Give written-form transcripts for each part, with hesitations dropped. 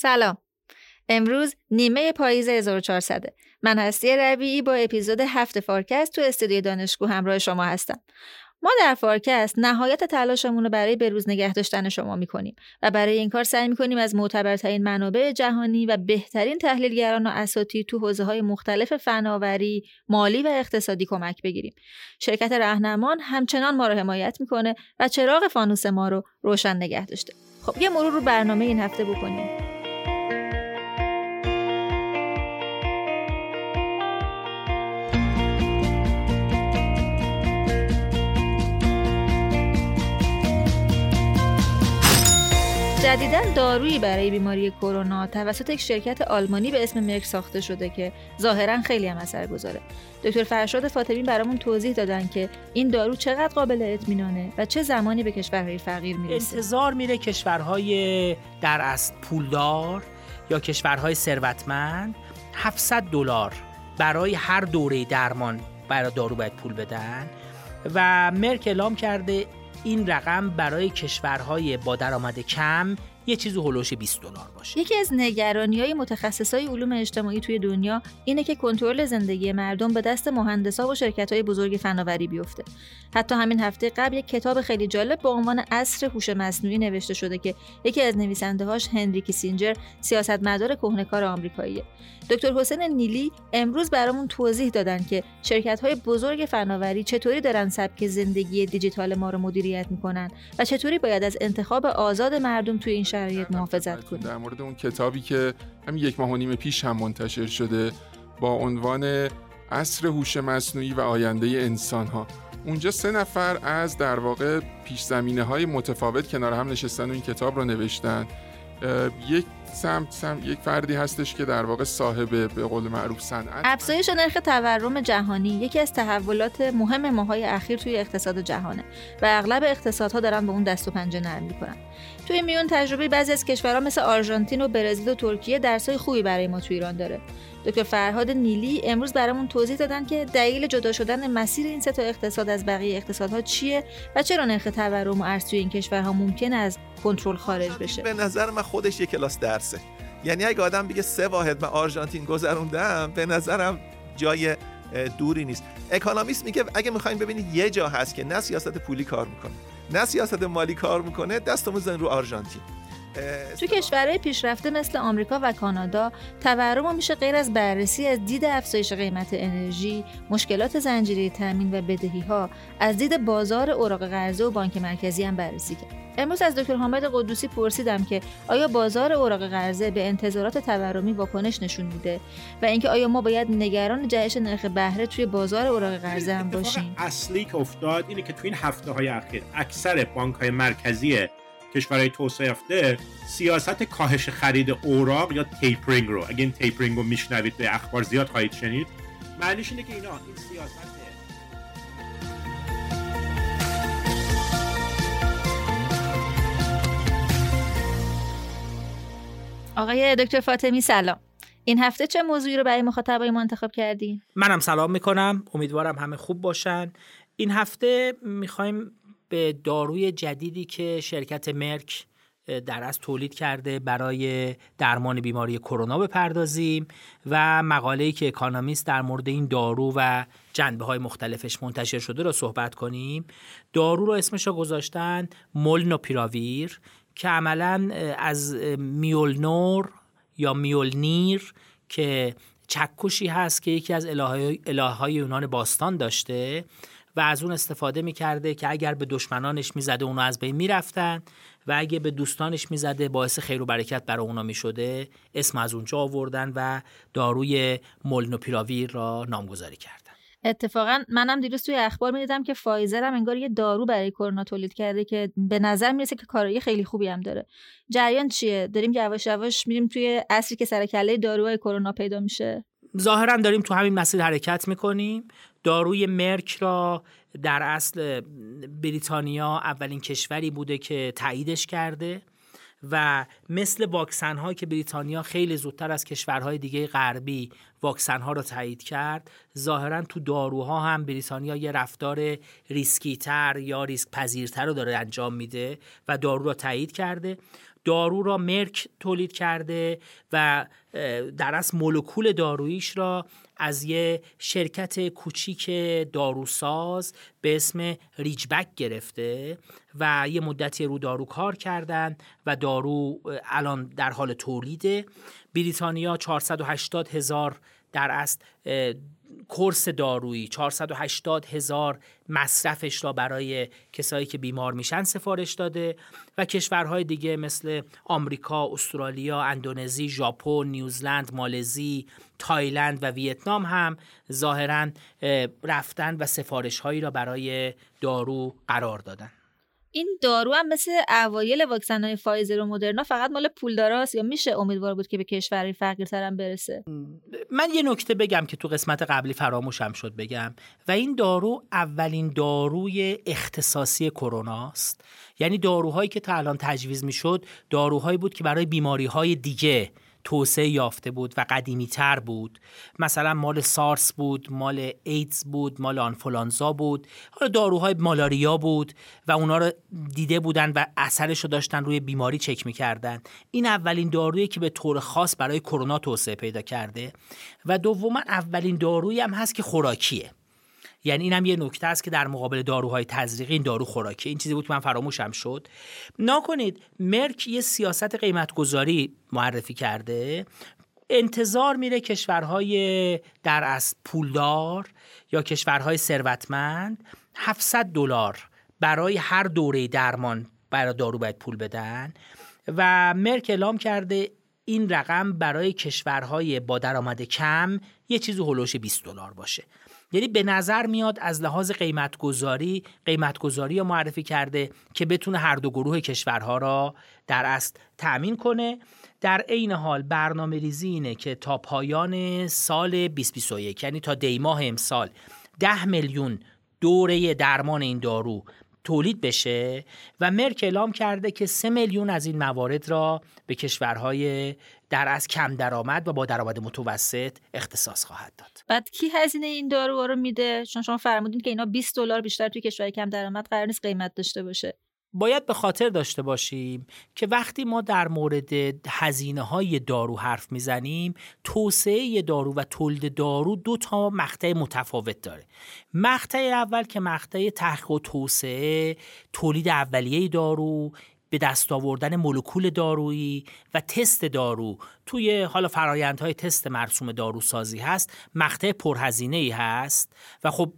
سلام. امروز نیمه پاییز 1400. من هستی ربیعی با اپیزود 7 فارکست تو استودیو دانشگاه همراه شما هستم. ما در فارکست نهایت تلاشمون رو برای بروز نگه داشتن شما می‌کنیم و برای این کار سعی می‌کنیم از معتبرترین منابع جهانی و بهترین تحلیلگران و اساتید تو حوزه‌های مختلف فناوری، مالی و اقتصادی کمک بگیریم. شرکت رهنمان همچنان ما رو حمایت می‌کنه و چراغ فانوس ما رو روشن نگه داشته. خب یه مرور رو برنامه این هفته بکنیم. جدیداً دارویی برای بیماری کرونا توسط یک شرکت آلمانی به اسم مرک ساخته شده که ظاهراً خیلی هم اثرگذاره. دکتر فرشاد فاطمی برامون توضیح دادن که این دارو چقدر قابل اطمینانه و چه زمانی به کشورهای فقیر میرسه. انتظار میره کشورهای در اصل پولدار یا کشورهای ثروتمند $700 برای هر دوره درمان برای دارو باید پول بدن و مرک اعلام کرده این رقم برای کشورهای با درآمد کم یه چیزی هولوش $20 باشه. یکی از نگرانی‌های متخصصای علوم اجتماعی توی دنیا اینه که کنترل زندگی مردم به دست مهندسا و شرکت‌های بزرگ فناوری بیفته. حتی همین هفته قبل یک کتاب خیلی جالب با عنوان عصر هوش مصنوعی نوشته شده که یکی از نویسنده‌هاش هنری کیسینجر، سیاستمدار کهنه‌کار آمریکاییه. دکتر حسین نیلی امروز برامون توضیح دادن که شرکت‌های بزرگ فناوری چطوری دارن سبک زندگی دیجیتال ما رو مدیریت می‌کنن و چطوری باید از انتخاب آزاد مردم توی این شرایط محافظت کنیم. در مورد اون کتابی که همین 1.5 ماه پیش هم منتشر شده با عنوان عصر هوش مصنوعی و آینده انسان‌ها، اونجا 3 نفر از در واقع پیش‌زمینه‌های متفاوت کنار هم نشستن و این کتاب رو نوشتن. یک فردی هستش که در واقع صاحب به قول معروف صنعت. افزایش نرخ تورم جهانی یکی از تحولات مهم ماهای اخیر توی اقتصاد جهانه و اغلب اقتصادها دارن به اون دست و پنجه نرم می‌کنن. توی میون تجربه بعضی از کشورها مثل آرژانتین و برزیل و ترکیه درسای خوبی برای ما توی ایران داره. دکتر فرهاد نیلی امروز برامون توضیح دادن که دلیل جدا شدن مسیر این 3 تا اقتصاد از بقیه اقتصادها چیه و چرا نرخ تورم و ارز توی این کشورها ممکن است کنترل خارج بشه. به نظر من خودش یه کلاس درسه. یعنی اگه آدم بگه 3 واحد من آرژانتین گذروندم، به نظرم جای دوری نیست. اکونومیست میگه اگه می‌خواید ببینید یه جا هست که نه سیاست پولی کار میکنه نه سیاست مالی کار میکنه، دستمون زن رو آرژانتین. تو کشورهای پیشرفته مثل آمریکا و کانادا تورم میشه غیر از بررسی از دید افزایش قیمت انرژی، مشکلات زنجیره تامین و بدهی‌ها از دید بازار اوراق قرضه و بانک مرکزی هم بررسی کرد. امروز از دکتر حامد قدوسی پرسیدم که آیا بازار اوراق قرضه به انتظارات تورمی واکنش نشون میده و اینکه آیا ما باید نگران جهش نرخ بهره توی بازار اوراق قرضه هم باشیم. اصلی که افتاد اینه که تو این هفته‌های اخیر اکثر بانک‌های مرکزی کشورهای توسعه یافته سیاست کاهش خرید اوراق یا تیپرینگ رو، اگه این تیپرینگ رو میشنوید به اخبار زیاد خواهید شنید، معنیش اینه که این سیاسته. آقای دکتر فاطمی سلام. این هفته چه موضوعی رو برای مخاطبای ما انتخاب کردین؟ منم سلام میکنم، امیدوارم همه خوب باشن. این هفته میخوایم به داروی جدیدی که شرکت مرک در از تولید کرده برای درمان بیماری کرونا بپردازیم و مقاله‌ای که اکونومیست در مورد این دارو و جنبه‌های مختلفش منتشر شده رو صحبت کنیم. دارو رو اسمش رو گذاشتن مولنوپیراویر که عملاً از میولنور یا میولنیر که چکشی هست که یکی از اله‌های یونان باستان داشته و از اون استفاده می‌کرده که اگر به دشمنانش می‌زده اونا از بین می‌رفتن و اگه به دوستانش می‌زده باعث خیر و برکت برای اونا می‌شده. اسم از اونجا آوردن و داروی مولنوپیراویر را نامگذاری کردن. اتفاقا منم دیروز توی اخبار می‌دیدم که فایزر هم انگار یه دارو برای کرونا تولید کرده که به نظر میرسه که کارایی خیلی خوبی هم داره. جریان چیه؟ داریم یواش یواش می‌ریم توی عصری که سر کله داروهای کرونا پیدا میشه. ظاهرا داریم تو همین مسیر حرکت می‌کنیم. داروی مرک را در اصل بریتانیا اولین کشوری بوده که تاییدش کرده و مثل واکسن‌هایی که بریتانیا خیلی زودتر از کشورهای دیگه غربی واکسن‌ها را تایید کرد، ظاهراً تو داروها هم بریتانیا یه رفتار ریسکی‌تر یا ریسک پذیرتر رو داره انجام میده و دارو را تایید کرده. دارو را مرک تولید کرده و در اصل مولکول داروییش را از یه شرکت کوچیک داروساز به اسم ریچبک گرفته و یه مدتی رو دارو کار کردن و دارو الان در حال تولیده. بریتانیا 480,000 در اصل کورس دارویی 480,000 مصرفش را برای کسایی که بیمار میشن سفارش داده و کشورهای دیگه مثل آمریکا، استرالیا، اندونزی، ژاپن، نیوزلند، مالزی، تایلند و ویتنام هم ظاهراً رفتن و سفارش هایی را برای دارو قرار دادن. این دارو هم مثل اوایل واکسن‌های فایزر و مدرنا فقط مال پولداراست یا میشه امیدوار بود که به کشورهای فقیرتر هم برسه؟ من یه نکته بگم که تو قسمت قبلی فراموشم شد بگم و این دارو اولین داروی اختصاصی کرونا است. یعنی داروهایی که تا الان تجویز میشد داروهایی بود که برای بیماری‌های دیگه توسعه یافته بود و قدیمی تر بود، مثلا مال سارس بود، مال ایدز بود، مال آنفولانزا بود، حالا داروهای مالاریا بود و اونا رو دیده بودن و اثرش رو داشتن روی بیماری چک میکردن. این اولین دارویی که به طور خاص برای کرونا توسعه پیدا کرده و دوما اولین دارویی هم هست که خوراکیه. یعنی اینم یه نکته است که در مقابل داروهای تزریقی این دارو خوراکی. این چیزی بود که من فراموشم شد. نکنید مرک یه سیاست قیمت‌گذاری معرفی کرده، انتظار میره کشورهای در اصل پولدار یا کشورهای ثروتمند $700 برای هر دوره درمان برای دارو باید پول بدن و مرک اعلام کرده این رقم برای کشورهای با درآمد کم یه چیزی هولوش $20 باشه. یعنی به نظر میاد از لحاظ قیمت‌گذاری یا معرفی کرده که بتونه هر دو گروه کشورها را در اصل تأمین کنه. در عین حال برنامه‌ریزی اینه که تا پایان سال 2021 یعنی تا دی ماه امسال 10 میلیون دوره درمان این دارو تولید بشه و مرک اعلام کرده که 3 میلیون از این موارد را به کشورهای در از کم درآمد و با درآمد متوسط اختصاص خواهد داد. بعد کی هزینه این دارو رو میده؟ چون شما فرمودین که اینا $20 بیشتر توی کشورهای کم درآمد قرار نیست قیمت داشته باشه. باید به خاطر داشته باشیم که وقتی ما در مورد هزینه‌های دارو حرف میزنیم، توسعه دارو و تولید دارو 2 مقطع متفاوت داره. مقطع اول که مقطع تحقیق و توسعه، تولید اولیه دارو، به دست آوردن مولکول دارویی و تست دارو توی حالا فرایندهای تست مرسوم داروسازی هست، مقطع پرهزینه‌ای هست و خب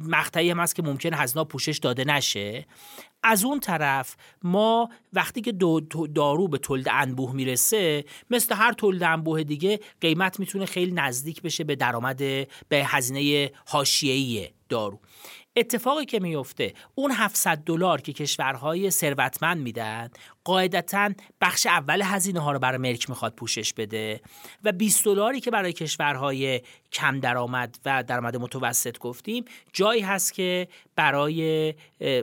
مقطعی هم هست که ممکنه هزینه پوشش داده نشه. از اون طرف ما وقتی که دارو به تولید انبوه میرسه، مثل هر تولید انبوه دیگه قیمت میتونه خیلی نزدیک بشه به درآمد، به هزینه حاشیه‌ای دارو. اتفاقی که میفته اون $700 که کشورهای ثروتمند میدن قاعدتاً بخش اول هزینه ها رو برای مرک میخواد پوشش بده و $20 که برای کشورهای کم درآمد و درآمد متوسط گفتیم جایی هست که برای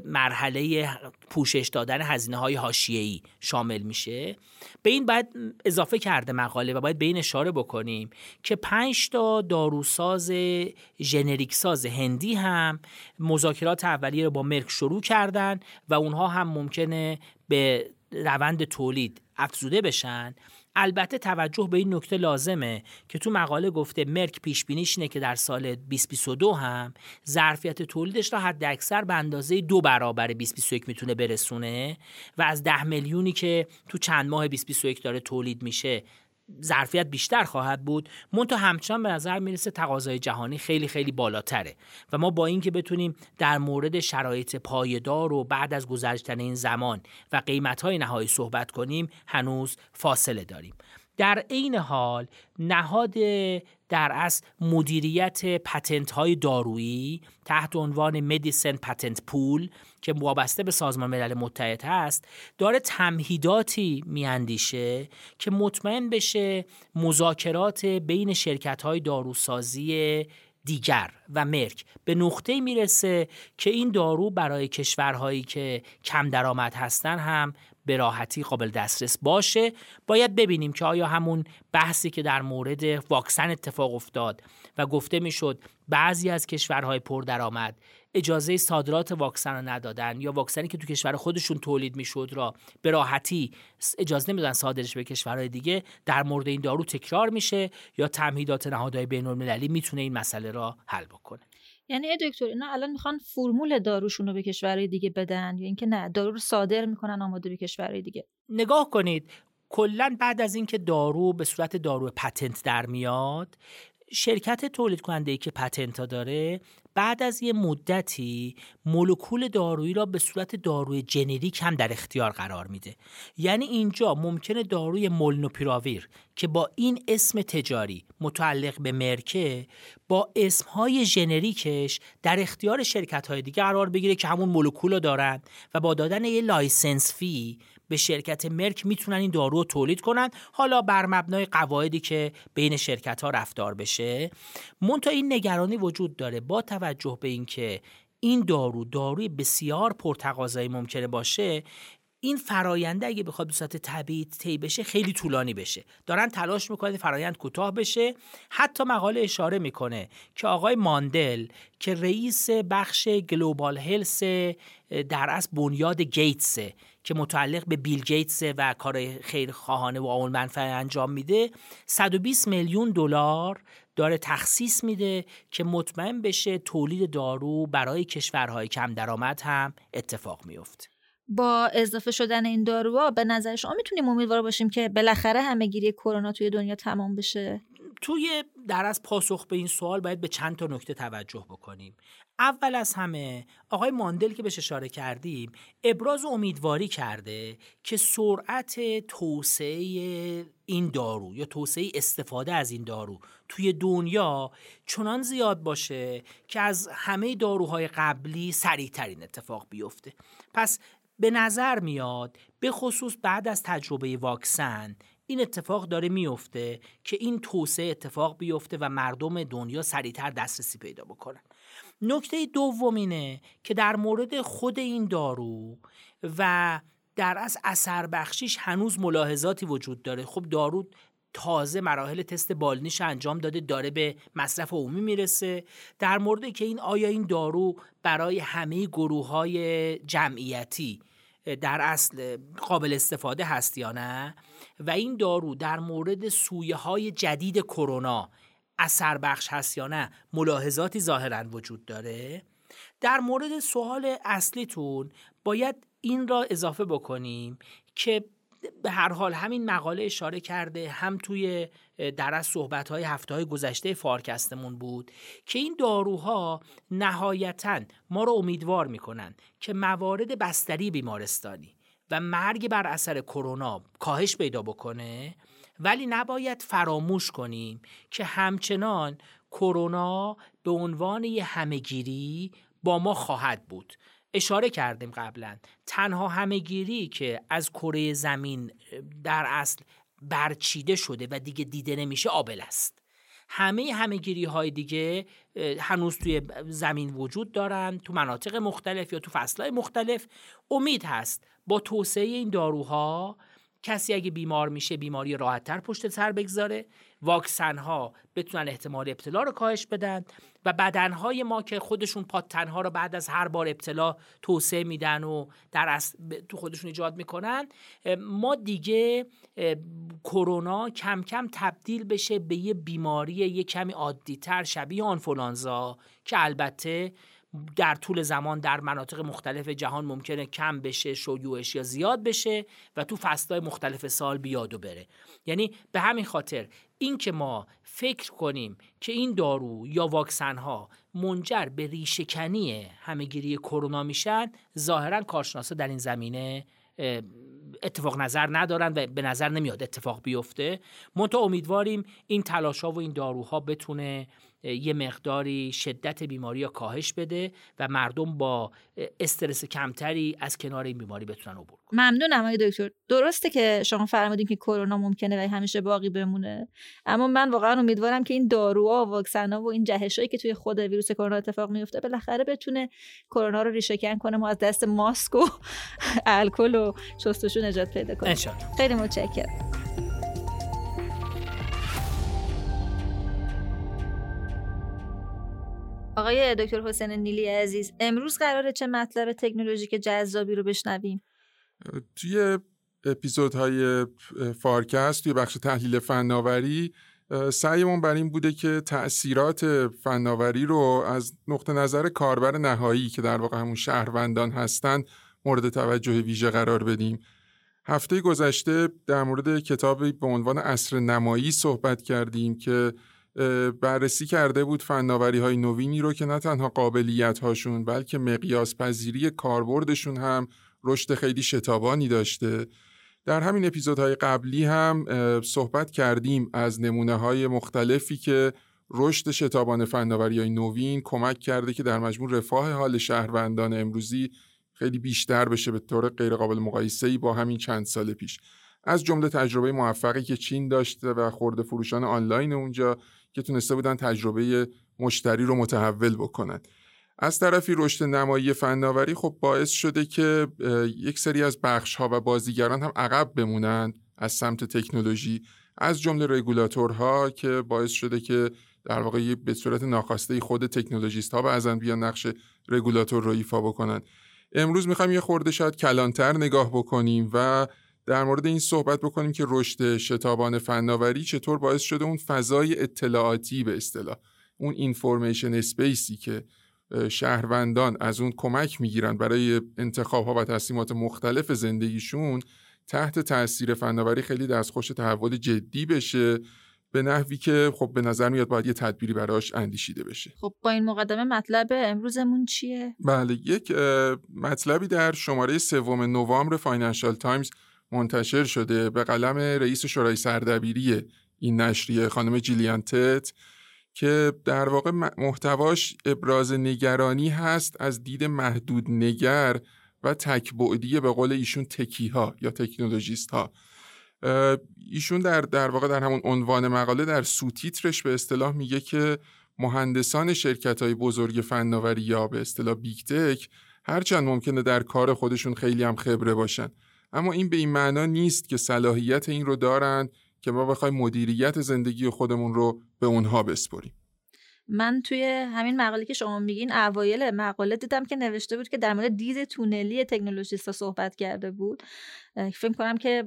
مرحله پوشش دادن هزینه های حاشیه‌ای شامل میشه. به این باید اضافه کرده مقاله و باید به این اشاره بکنیم که 5 داروساز ژنریک ساز هندی هم مذاکرات اولیه رو با مرک شروع کردن و اونها هم ممکنه به روند تولید افزوده بشن. البته توجه به این نکته لازمه که تو مقاله گفته مرک پیشبینیش اینه که در سال 2022 هم ظرفیت تولیدش را حداکثر به اندازه 2 برابر 2021 میتونه برسونه و از 10 میلیونی که تو چند ماه 2021 داره تولید میشه ظرفیت بیشتر خواهد بود. منتها همچنان به نظر میرسه تقاضای جهانی خیلی خیلی بالاتره و ما با اینکه بتونیم در مورد شرایط پایدار و بعد از گذشتن این زمان و قیمت‌های نهایی صحبت کنیم هنوز فاصله داریم. در عین حال نهاد در اصل مدیریت پتنت‌های دارویی تحت عنوان مدیسن پتنت پول که وابسته به سازمان ملل متحد هست داره تمهیداتی میاندیشه که مطمئن بشه مذاکرات بین شرکت‌های داروسازی دیگر و مرک به نقطه‌ای میرسه که این دارو برای کشورهایی که کم درآمد هستن هم به راحتی قابل دسترس باشه. باید ببینیم که آیا همون بحثی که در مورد واکسن اتفاق افتاد و گفته میشد بعضی از کشورهای پردرآمد اجازه صادرات واکسن رو ندادن یا واکسنی که تو کشور خودشون تولید میشد را به راحتی اجازه نمیدن صادرش به کشورهای دیگه، در مورد این دارو تکرار میشه یا تمهیدات نهادهای بین‌المللی میتونه این مسئله را حل بکنه. یعنی دکتر اینا الان میخوان فرمول داروشون رو به کشورهای دیگه بدن یا اینکه نه دارو رو صادر میکنن آماده به کشورهای دیگه؟ نگاه کنید کلا بعد از اینکه دارو به صورت دارو پتنت در میاد، شرکت تولید کننده ای که پتنت داره بعد از یه مدتی مولکول دارویی را به صورت داروی جنریک هم در اختیار قرار میده. یعنی اینجا ممکنه داروی مولنوپیراویر که با این اسم تجاری متعلق به مرک با اسمهای جنریکش در اختیار شرکت‌های دیگه قرار بگیره که همون مولکول رو دارن و با دادن یه لایسنس فی به شرکت مرک میتونن این دارو رو تولید کنن، حالا بر مبنای قواعدی که بین شرکت‌ها رفتار بشه. منتها این نگرانی وجود داره با توجه به اینکه این دارو داروی بسیار پرتقاضایی ممکنه باشه، این فرآیند اگه بخواد به صورت طبیعی طی بشه خیلی طولانی بشه. دارن تلاش میکنن فرآیند کوتاه بشه. حتی مقاله اشاره میکنه که آقای ماندل که رئیس بخش گلوبال هلس در از بنیاد گیتسه که متعلق به بیل گیتسه و کار خیرخواهانه و عامل منفعه انجام میده، 120 میلیون دلار داره تخصیص میده که مطمئن بشه تولید دارو برای کشورهای کم درآمد هم اتفاق میفته. با اضافه شدن این داروها به نظر شما میتونیم امیدوار باشیم که بالاخره همه‌گیری کرونا توی دنیا تمام بشه؟ توی در از پاسخ به این سوال باید به چند تا نکته توجه بکنیم. اول از همه آقای ماندل که بهش اشاره کردیم ابراز امیدواری کرده که سرعت توسعه این دارو یا توسعه استفاده از این دارو توی دنیا چنان زیاد باشه که از همه داروهای قبلی سریع‌ترین اتفاق بیفته. پس به نظر میاد به خصوص بعد از تجربه واکسن این اتفاق داره میفته که این توسعه اتفاق بیفته و مردم دنیا سریعتر دسترسی پیدا بکنن. نکته دوم اینه که در مورد خود این دارو و در از اثر بخشیش هنوز ملاحظاتی وجود داره. خب دارو تازه مراحل تست بالینیش انجام داده، داره به مصرف عمومی میرسه. در مورد که این آیا این دارو برای همه گروه‌های جمعیتی در اصل قابل استفاده هست یا نه و این دارو در مورد سویه‌های جدید کرونا اثر بخش هست یا نه ملاحظاتی ظاهراً وجود داره. در مورد سوال اصلیتون باید این را اضافه بکنیم که به هر حال همین مقاله اشاره کرده، هم توی در از صحبت‌های هفته‌های گذشته فارکستمون بود که این داروها نهایتاً ما رو امیدوار می‌کنن که موارد بستری بیمارستانی و مرگ بر اثر کرونا کاهش پیدا بکنه، ولی نباید فراموش کنیم که همچنان کرونا به عنوان یه همه‌گیری با ما خواهد بود. اشاره کردیم قبلا تنها همه‌گیری که از کره زمین در اصل برچیده شده و دیگه دیده نمیشه آبل است. همه‌گیری های دیگه هنوز توی زمین وجود دارن، تو مناطق مختلف یا تو فصلهای مختلف. امید هست با توسعه این داروها کسی اگه بیمار میشه بیماری راحت‌تر پشت سر بگذاره، واکسن‌ها بتونن احتمال ابتلا رو کاهش بدن و بدن‌های ما که خودشون پاتن‌ها رو بعد از هر بار ابتلا توسعه میدن و در اصل تو خودشون ایجاد میکنن، ما دیگه کرونا کم کم تبدیل بشه به یه بیماری یه کمی عادی‌تر شبیه آنفولانزا که البته در طول زمان در مناطق مختلف جهان ممکنه کم بشه شیوعش یا زیاد بشه و تو فصلهای مختلف سال بیاد و بره. یعنی به همین خاطر این که ما فکر کنیم که این دارو یا واکسن‌ها منجر به ریشه‌کنی همه‌گیری کرونا میشن، ظاهراً کارشناسا در این زمینه اتفاق نظر ندارن و به نظر نمیاد اتفاق بیفته. منتها امیدواریم این تلاش‌ها و این داروها بتونه یه مقداری شدت بیماری رو کاهش بده و مردم با استرس کمتری از کنار این بیماری بتونن عبور کنن. ممنونم آقای دکتر. درسته که شما فرمودین که کرونا ممکنه و همیشه باقی بمونه، اما من واقعا امیدوارم که این داروها و واکسن‌ها و این جهشایی که توی خود ویروس کرونا اتفاق میفته بالاخره بتونه کرونا رو ریشه‌کن کنه، ما از دست ماسک و الکل و شستشو نجات پیدا کنیم ان شاء الله. خیلی متشکرم. آقای دکتر حسین نیلی عزیز، امروز قراره چه مطلب تکنولوژیک جذابی رو بشنویم؟ توی اپیزودهای فارکست توی بخش تحلیل فناوری سعیمون بر این بوده که تأثیرات فناوری رو از نقطه نظر کاربر نهایی که در واقع همون شهروندان هستن مورد توجه ویژه قرار بدیم. هفته گذشته در مورد کتابی به عنوان عصر نمایی صحبت کردیم که بررسی کرده بود فناوری‌های نوینی رو که نه تنها قابلیت‌هاشون بلکه مقیاس پذیری کاربردشون هم رشد خیلی شتابانی داشته. در همین اپیزودهای قبلی هم صحبت کردیم از نمونه‌های مختلفی که رشد شتابان فناوری‌های نوین کمک کرده که در مجموع رفاه حال شهروندان امروزی خیلی بیشتر بشه به طور غیر قابل مقایسه‌ای با همین چند سال پیش. از جمله تجربه موفقی که چین داشته و خرده فروشان آنلاین اونجا که تونسته بودن تجربه مشتری رو متحول بکنن. از طرفی رشد نمایی فناوری خب باعث شده که یک سری از بخش‌ها و بازیگران هم عقب بمونن از سمت تکنولوژی، از جمله رگولاتورها که باعث شده که در واقع به صورت ناخواسته خود تکنولوژیست‌ها بعضن بیان نقش رگولاتور رو ایفا بکنن. امروز می‌خوام یه خورده شاید کلانتر نگاه بکنیم و در مورد این صحبت بکنیم که رشد شتابان فناوری چطور باعث شده اون فضای اطلاعاتی به اصطلاح، اون اینفورمیشن اسپیسی که شهروندان از اون کمک میگیرن برای انتخاب‌ها و تصمیمات مختلف زندگیشون، تحت تأثیر فناوری خیلی دستخوش تحول جدی بشه، به نحوی که خب به نظر میاد باید یه تدبیری براش اندیشیده بشه. خب با این مقدمه مطلب امروزمون چیه؟ بله، یک مطلبی در شماره 3 نوامبر فاینانشال تایمز منتشر شده به قلم رئیس شورای سردبیری این نشریه خانم جیلیان تت که در واقع محتواش ابراز نگرانی هست از دید محدود نگر و تک‌بعدی به قول ایشون تکی‌ها یا تکنولوژیست‌ها. ایشون در واقع در همون عنوان مقاله در سوتیترش به اصطلاح میگه که مهندسان شرکت‌های بزرگ فناوری یا به اصطلاح بیگ تک هرچند ممکنه در کار خودشون خیلی هم خبره باشن، اما این به این معنا نیست که صلاحیت این رو دارن که ما بخوایم مدیریت زندگی خودمون رو به اونها بسپاریم. من توی همین مقاله که شما میگین اوایل مقاله دیدم که نوشته بود که در مورد دید تونلی تکنولوژیستا صحبت کرده بود. فکر کنم که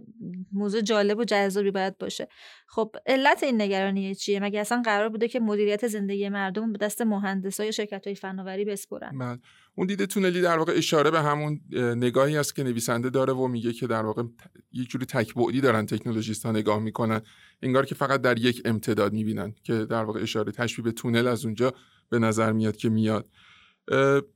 موضوع جالب و جذابی باید باشه. خب علت این نگرانی چیه؟ مگه اصلا قرار بوده که مدیریت زندگی مردم به دست مهندسای شرکت‌های فناوری بسپرن؟ اون دید تونلی در واقع اشاره به همون نگاهی است که نویسنده داره و میگه که در واقع یه جوری تک‌بعدی دارن تکنولوژیست‌ها نگاه میکنن، انگار که فقط در یک امتداد میبینن، که در واقع اشاره تشبیه به تونل از اونجا به نظر میاد که میاد.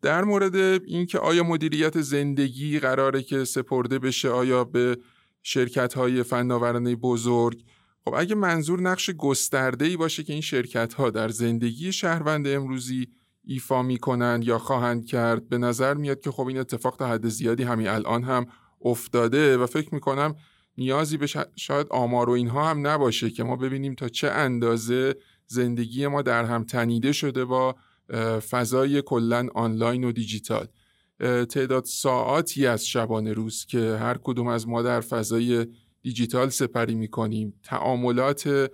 در مورد اینکه آیا مدیریت زندگی قراره که سپرده بشه آیا به شرکت‌های فناورانه بزرگ، خب اگه منظور نقش گسترده‌ای باشه که این شرکت‌ها در زندگی شهروند امروزی ایفا میکنن یا خواهند کرد، به نظر میاد که خب این اتفاق تا حد زیادی همین الان هم افتاده و فکر میکنم نیازی به شاید آمار و اینها هم نباشه که ما ببینیم تا چه اندازه زندگی ما در هم تنیده شده با فضای کلن آنلاین و دیجیتال. تعداد ساعاتی از شبانه روز که هر کدوم از ما در فضای دیجیتال سپری میکنیم، تعاملات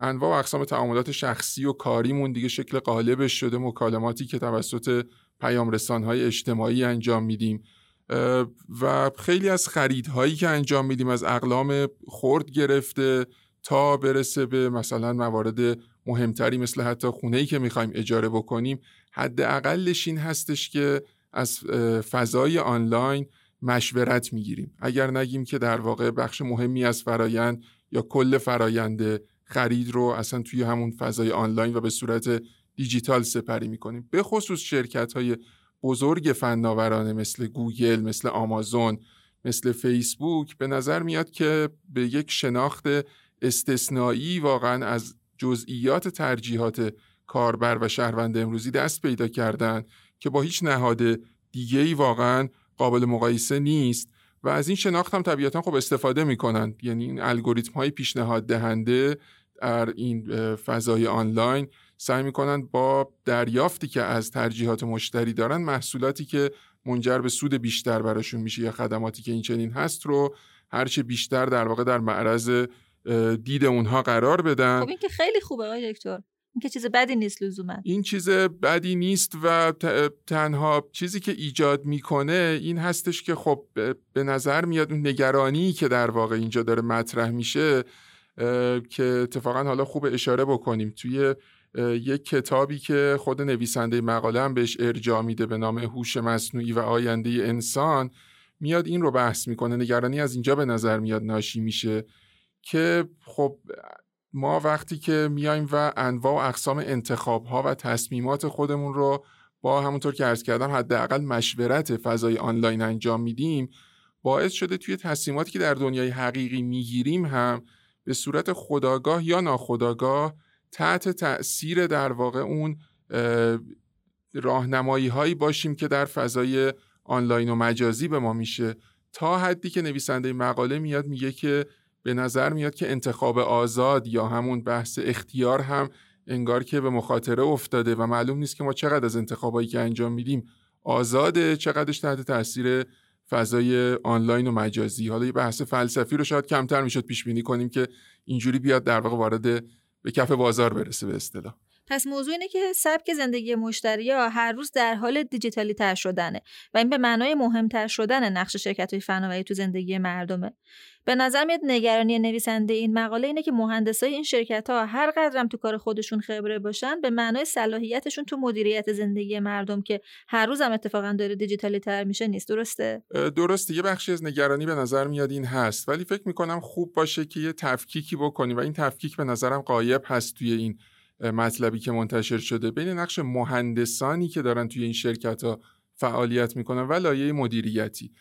انواع و اقسام تعاملات شخصی و کاریمون دیگه شکل قالبش شده مکالماتی که توسط پیامرسان‌های اجتماعی انجام میدیم و خیلی از خریدهایی که انجام میدیم از اقلام خرد گرفته تا برسه به مثلا موارد مهمتری مثل حتی خونه‌ای که می‌خوایم اجاره بکنیم، حداقلش این هستش که از فضای آنلاین مشورت می‌گیریم. اگر نگیم که در واقع بخش مهمی از فرایند یا کل فرآیند خرید رو اصلا توی همون فضای آنلاین و به صورت دیجیتال سپری میکنیم. به خصوص شرکت‌های بزرگ فناورانه مثل گوگل، مثل آمازون، مثل فیسبوک به نظر میاد که به یک شناخت استثنایی واقعا از جزئیات ترجیحات کاربر و شهروند امروزی دست پیدا کردن که با هیچ نهاد دیگه‌ای واقعا قابل مقایسه نیست و از این شناخت هم طبیعتاً خب استفاده میکنن. یعنی این الگوریتم‌های پیشنهاد دهنده در این فضای آنلاین سعی میکنن با دریافتی که از ترجیحات مشتری دارن محصولاتی که منجر به سود بیشتر براشون میشه یا خدماتی که این چنین هست رو هرچه بیشتر در واقع در معرض دید اونها قرار بدن. خب این که خیلی خوبه آقای دکتر. این که چیز بدی نیست لزوما. این چیز بدی نیست و تنها چیزی که ایجاد میکنه این هستش که خب به نظر میاد اون نگرانی که در واقع اینجا داره مطرح میشه که اتفاقا حالا خوب اشاره بکنیم توی یک کتابی که خود نویسنده مقاله هم بهش ارجاع میده به نام هوش مصنوعی و آینده انسان میاد این رو بحث میکنه. نگرانی از اینجا به نظر میاد ناشی میشه که خب ما وقتی که میایم و انواع و اقسام انتخاب‌ها و تصمیمات خودمون رو با همونطور که عرض کردم حداقل مشورت فضای آنلاین انجام میدیم، باعث شده توی تصمیماتی که در دنیای حقیقی میگیریم هم به صورت خودآگاه یا ناخودآگاه تحت تأثیر در واقع اون راهنمایی‌هایی باشیم که در فضای آنلاین و مجازی به ما میشه، تا حدی که نویسنده مقاله میاد میگه که به نظر میاد که انتخاب آزاد یا همون بحث اختیار هم انگار که به مخاطره افتاده و معلوم نیست که ما چقدر از انتخابایی که انجام میدیم آزاده، چقدرش تحت تاثیر فضای آنلاین و مجازی. حالا یه بحث فلسفی رو شاید کمتر میشد پیش بینی کنیم که اینجوری بیاد در واقع وارد به کف بازار برسه به اصطلاح. پس موضوع اینه که سبک زندگی مشتری‌ها هر روز در حال دیجیتالی‌تر شدنه و این به معنای مهمتر شدن نقش شرکت‌های فناوری تو زندگی مردمه. به نظر میاد نگرانی نویسنده این مقاله اینه که مهندسای این شرکت‌ها هر قدرم تو کار خودشون خبره باشن، به معنای صلاحیتشون تو مدیریت زندگی مردم که هر روزم اتفاقا داره دیجیتالی‌تر میشه نیست. درسته؟ درسته. یه بخشی از نگرانی به نظر میاد این هست، ولی فکر می‌کنم خوب باشه که یه تفکیکی بکنی و این تفکیک به نظرم غایب هست توی این مطلبی که منتشر شده بین نقش مهندسانی که دارن توی این شرکت‌ها فعالیت میکنن و لایه مدیریتی.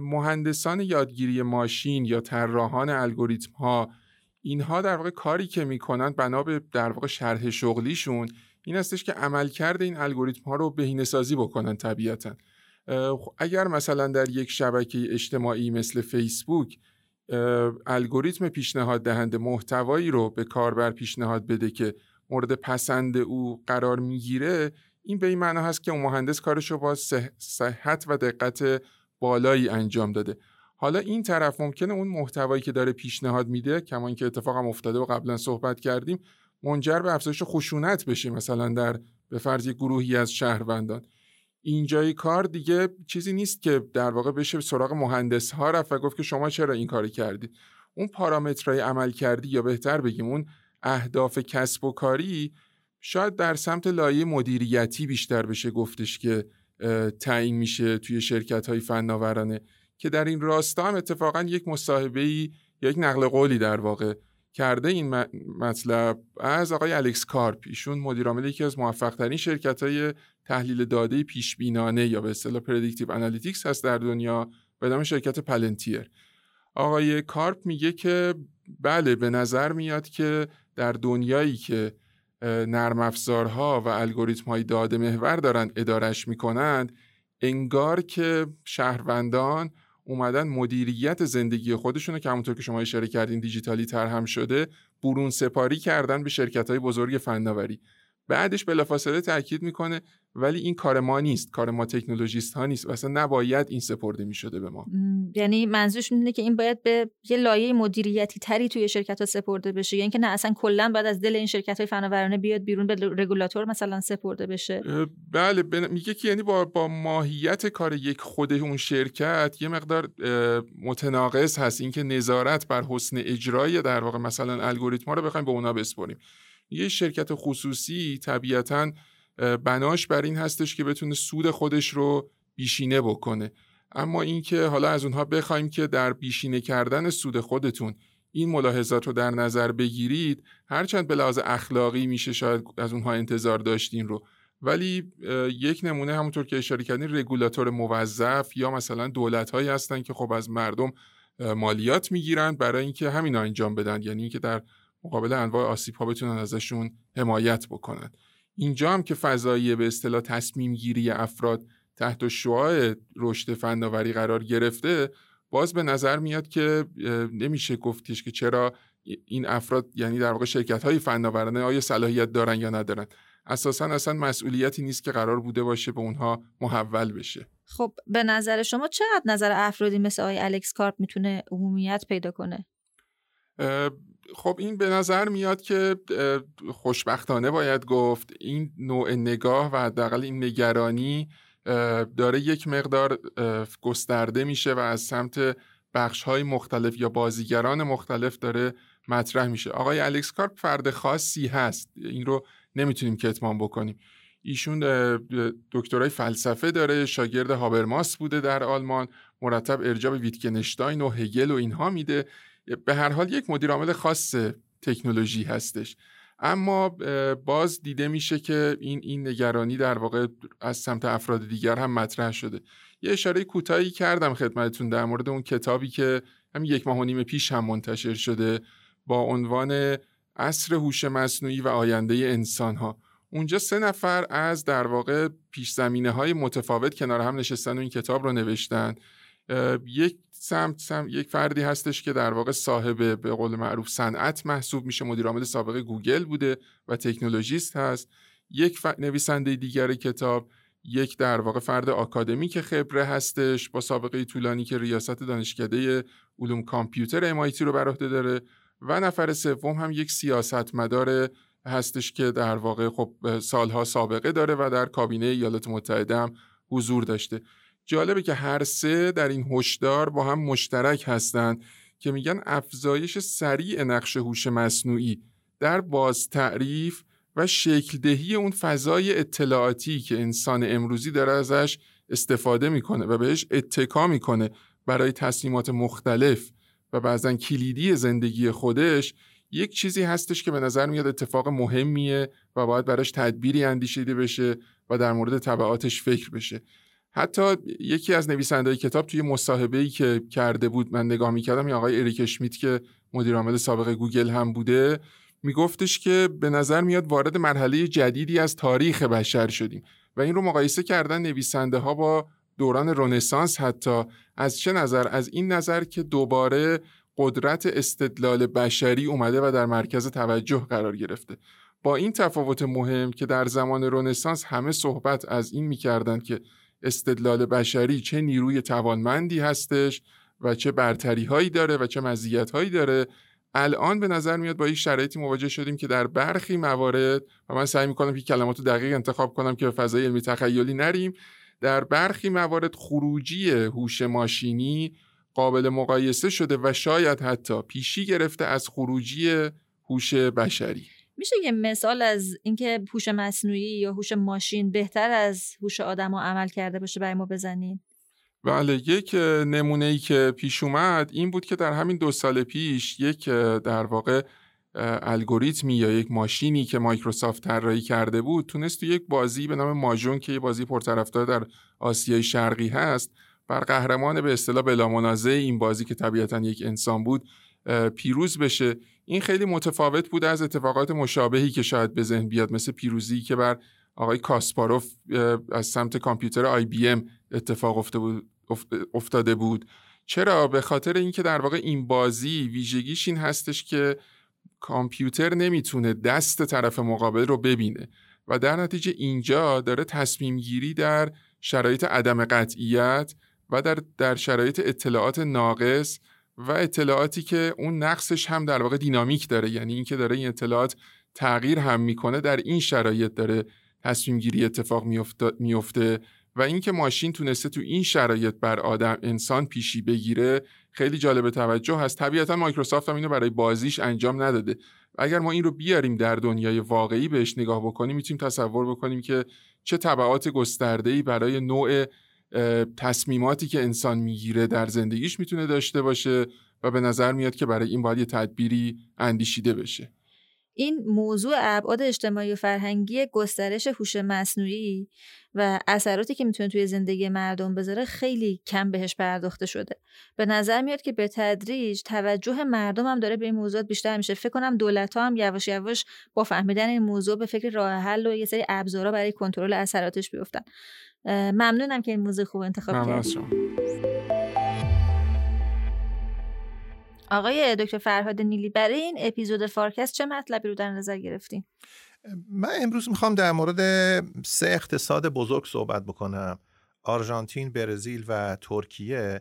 مهندسان یادگیری ماشین یا طراحان الگوریتم‌ها، اینها در واقع کاری که میکنن بنا به در واقع شرح شغلیشون این هستش که عملکرد این الگوریتم‌ها رو بهینه‌سازی بکنن. طبیعتاً اگر مثلا در یک شبکه اجتماعی مثل فیسبوک الگوریتم پیشنهاد دهنده محتوایی رو به کاربر پیشنهاد بده که مورد پسند او قرار میگیره، این به این معنا هست که اون مهندس کارشو با صحت و دقت بالایی انجام داده. حالا این طرف ممکنه اون محتوایی که داره پیشنهاد میده، کما اینکه اتفاق هم افتاده و قبلا صحبت کردیم، منجر به افزایش خشونت بشه مثلا در به فرض یک گروهی از شهروندان. اینجای کار دیگه چیزی نیست که در واقع بشه سراغ مهندس ها رفت و گفت که شما چرا این کارو کردید. اون پارامترهای عمل کردی یا بهتر بگیم اون اهداف کسب و کاری شاید در سمت لایه مدیریتی بیشتر بشه گفتش که تعیین میشه توی شرکت‌های فناورانه، که در این راستا هم اتفاقا یک مصاحبه‌ای یا یک نقل قولی در واقع کرده این مطلب از آقای الکس کارپ، ایشون مدیر عامل یکی از موفق‌ترین شرکت‌های تحلیل داده پیشبینانه یا به اصطلاح پردیکتیو آنالیتیکس هست در دنیا به نام شرکت پلنتیر. آقای کارپ میگه که بله، به نظر میاد که در دنیایی که نرم افزارها و الگوریتم‌های داده محور دارن ادارش میکنند، انگار که شهروندان اومدن مدیریت زندگی خودشون که همونطور که شما اشاره کردین دیجیتالی تر هم شده برون سپاری کردن به شرکت‌های بزرگ فناوری. بعدش بلافاصله تاکید میکنه ولی این کار ما نیست، کار ما تکنولوژیست ها نیست، اصلا نباید این سپرده میشده به ما. یعنی منظورش اینه که این باید به یه لایه مدیریتی تری توی شرکت ها سپرده بشه، یعنی که نه اصلا کلا بعد از دل این شرکت های فناورانه بیاد بیرون به رگولاتور مثلا سپرده بشه. بله، میگه که یعنی با ماهیت کار یک خود اون شرکت یه مقدار متناقض هست اینکه نظارت بر حسن اجرای در واقع مثلا الگوریتم‌ها رو بخوایم به اونا بسپاریم. یه شرکت خصوصی طبیعتاً بناش بر این هستش که بتونه سود خودش رو بیشینه بکنه، اما اینکه حالا از اونها بخوایم که در بیشینه کردن سود خودتون این ملاحظات رو در نظر بگیرید، هرچند به لحاظ اخلاقی میشه شاید از اونها انتظار داشتین رو، ولی یک نمونه همونطور که اشاره کردین رگولاتور موظف یا مثلا دولت‌هایی هستن که خب از مردم مالیات میگیرن برای اینکه همینا انجام بدن، یعنی اینکه در مقابل انواع آسیب‌ها بتونن ازشون حمایت بکنن. اینجا هم که فضایی به اصطلاح تصمیم گیری افراد تحت شعاع رشد فناوری قرار گرفته، باز به نظر میاد که نمیشه گفتش که چرا این افراد یعنی در واقع شرکت‌های فناورانه آیا صلاحیت دارن یا ندارن. اساساً اصلا مسئولیتی نیست که قرار بوده باشه به اونها محول بشه. خب به نظر شما چقدر نظر افرادی مثل آقای الکس کارپ میتونه عمومیت پیدا کنه؟ خب این به نظر میاد که خوشبختانه باید گفت این نوع نگاه و حداقل این نگرانی داره یک مقدار گسترده میشه و از سمت بخش‌های مختلف یا بازیگران مختلف داره مطرح میشه. آقای الکس کارپ فرد خاصی هست، این رو نمیتونیم کتمان بکنیم. ایشون دکترای فلسفه داره، شاگرد هابرماس بوده در آلمان، مرتب ارجاع به ویتگنشتاین و هگل و اینها میده. به هر حال یک مدیر عامل خاص تکنولوژی هستش، اما باز دیده میشه که این نگرانی در واقع از سمت افراد دیگر هم مطرح شده. یه اشاره کوتاهی کردم خدمتتون در مورد اون کتابی که همین 1.5 ماه پیش هم منتشر شده با عنوان عصر هوش مصنوعی و آینده انسان‌ها. اونجا 3 نفر از در واقع پیش زمینه‌های متفاوت کنار هم نشستن و این کتاب رو نوشتن. یک فردی هستش که در واقع صاحب به قول معروف صنعت محسوب میشه، مدیر عامل سابق گوگل بوده و تکنولوژیست هست. یک نویسنده دیگر کتاب، یک در واقع فرد آکادمیک خبره هستش با سابقه طولانی که ریاست دانشکده علوم کامپیوتر MIT رو بر عهده داره، و نفر سوم هم یک سیاستمدار هستش که در واقع خب سالها سابقه داره و در کابینه ایالات متحده هم حضور داشته. جالبه که هر سه در این هشدار با هم مشترک هستند که میگن افزایش سریع نقش هوش مصنوعی در بازتعریف و شکل‌دهی اون فضای اطلاعاتی که انسان امروزی داره ازش استفاده میکنه و بهش اتکا میکنه برای تصمیمات مختلف و بعضاً کلیدی زندگی خودش، یک چیزی هستش که به نظر میاد اتفاق مهمیه و باید براش تدبیری اندیشیده بشه و در مورد تبعاتش فکر بشه. حتی یکی از نویسنده‌های کتاب توی مصاحبه‌ای که کرده بود، من نگاه می‌کردم، این آقای اریک اشمیت که مدیر عامل سابق گوگل هم بوده، میگفتش که به نظر میاد وارد مرحله جدیدی از تاریخ بشر شدیم و این رو مقایسه کردن نویسنده‌ها با دوران رنسانس، حتی از چه نظر؟ از این نظر که دوباره قدرت استدلال بشری اومده و در مرکز توجه قرار گرفته. با این تفاوت مهم که در زمان رنسانس همه صحبت از این می‌کردن که استدلال بشری چه نیروی توانمندی هستش و چه برتری‌هایی داره و چه مزیت‌هایی داره، الان به نظر میاد با یک شرایطی مواجه شدیم که در برخی موارد، و من سعی می‌کنم که کلماتو دقیق انتخاب کنم که به فضای علمی تخیلی نریم، در برخی موارد خروجی هوش ماشینی قابل مقایسه شده و شاید حتی پیشی گرفته از خروجی هوش بشری. میشه یه مثال از اینکه هوش مصنوعی یا هوش ماشین بهتر از هوش آدم‌ها عمل کرده باشه برای ما بزنین؟ بله، یک نمونه‌ای که پیش اومد این بود که در همین 2 سال پیش یک در واقع الگوریتمی یا یک ماشینی که مایکروسافت طراحی کرده بود تونست تو یک بازی به نام ماجون که یه بازی پرطرفدار در آسیای شرقی هست، بر قهرمان به اصطلاح بلامنازعه این بازی که طبیعتاً یک انسان بود پیروز بشه. این خیلی متفاوت بود از اتفاقات مشابهی که شاید به ذهن بیاد، مثل پیروزی که بر آقای کاسپاروف از سمت کامپیوتر IBM اتفاق افتاده بود. چرا؟ به خاطر اینکه در واقع این بازی ویژگیش این هستش که کامپیوتر نمیتونه دست طرف مقابل رو ببینه و در نتیجه اینجا داره تصمیم گیری در شرایط عدم قطعیت و در شرایط اطلاعات ناقص و اطلاعاتی که اون نقصش هم در واقع دینامیک داره، یعنی این که داره این اطلاعات تغییر هم میکنه، در این شرایط داره تصمیم گیری اتفاق میفته و این که ماشین تونسته تو این شرایط بر آدم انسان پیشی بگیره خیلی جالب توجه هست. طبیعتا مایکروسافت هم اینو برای بازیش انجام نداده. اگر ما این رو بیاریم در دنیای واقعی بهش نگاه بکنیم، میتونیم تصور بکنیم که چه تبعات گسترده‌ای برای نوع تصمیماتی که انسان میگیره در زندگیش میتونه داشته باشه و به نظر میاد که برای این باید یه تدبیری اندیشیده بشه. این موضوع ابعاد اجتماعی و فرهنگی گسترش هوش مصنوعی و اثراتی که میتونه توی زندگی مردم بذاره خیلی کم بهش پرداخته شده. به نظر میاد که به تدریج توجه مردم هم داره به این موضوعات بیشتر میشه. فکر کنم دولت‌ها هم یواش یواش با فهمیدن این موضوع به فکر راه حل و یه سری ابزارا برای کنترل اثراتش بیفتن. ممنونم که این موضوع خوب انتخاب کردید. آقای دکتر فرهاد نیلی، برای این اپیزود فارکست چه مطلبی رو در نظر گرفتین؟ من امروز میخوام در مورد 3 اقتصاد بزرگ صحبت بکنم: آرژانتین، برزیل و ترکیه،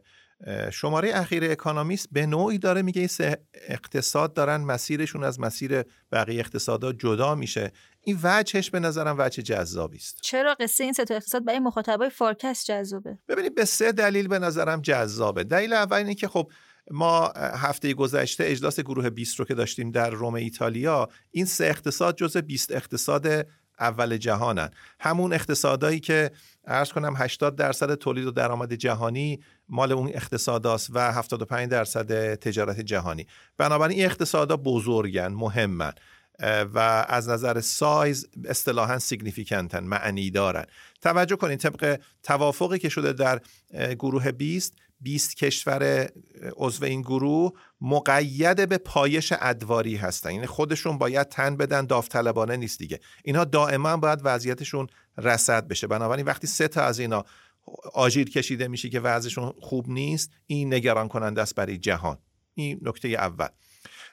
شماره اخیر اکونومیست به نوعی داره میگه این سه اقتصاد دارن مسیرشون از مسیر بقیه اقتصادا جدا میشه. این وجهش به نظرم وجه جذابی است. چرا قصه این سه تا اقتصاد برای مخاطبای فارکست جذابه؟ ببینید به سه دلیل به نظرم جذابه. دلیل اول اینه که خب ما هفته گذشته اجلاس گروه 20 رو که داشتیم در روم ایتالیا، این سه اقتصاد جزء 20 اقتصاد اول جهانن. همون اقتصادایی که عرض کنم 80% تولید و درآمد جهانی مال اون اقتصاداست و 75% تجارت جهانی. بنابراین این اقتصادا بزرگن، مهمن و از نظر سایز اصطلاحاً سیگنیفیکنتن، معنی دارن. توجه کنین طبق توافقی که شده در گروه 20 کشور عضو این گروه مقید به پایش ادواری هستن، یعنی خودشون باید تن بدن، داوطلبانه نیست دیگه. اینا دائما باید وضعیتشون رصد بشه. بنابراین وقتی سه تا از اینا آژیر کشیده میشه که وضعشون خوب نیست، این نگران کننده است برای جهان. این نکته اول.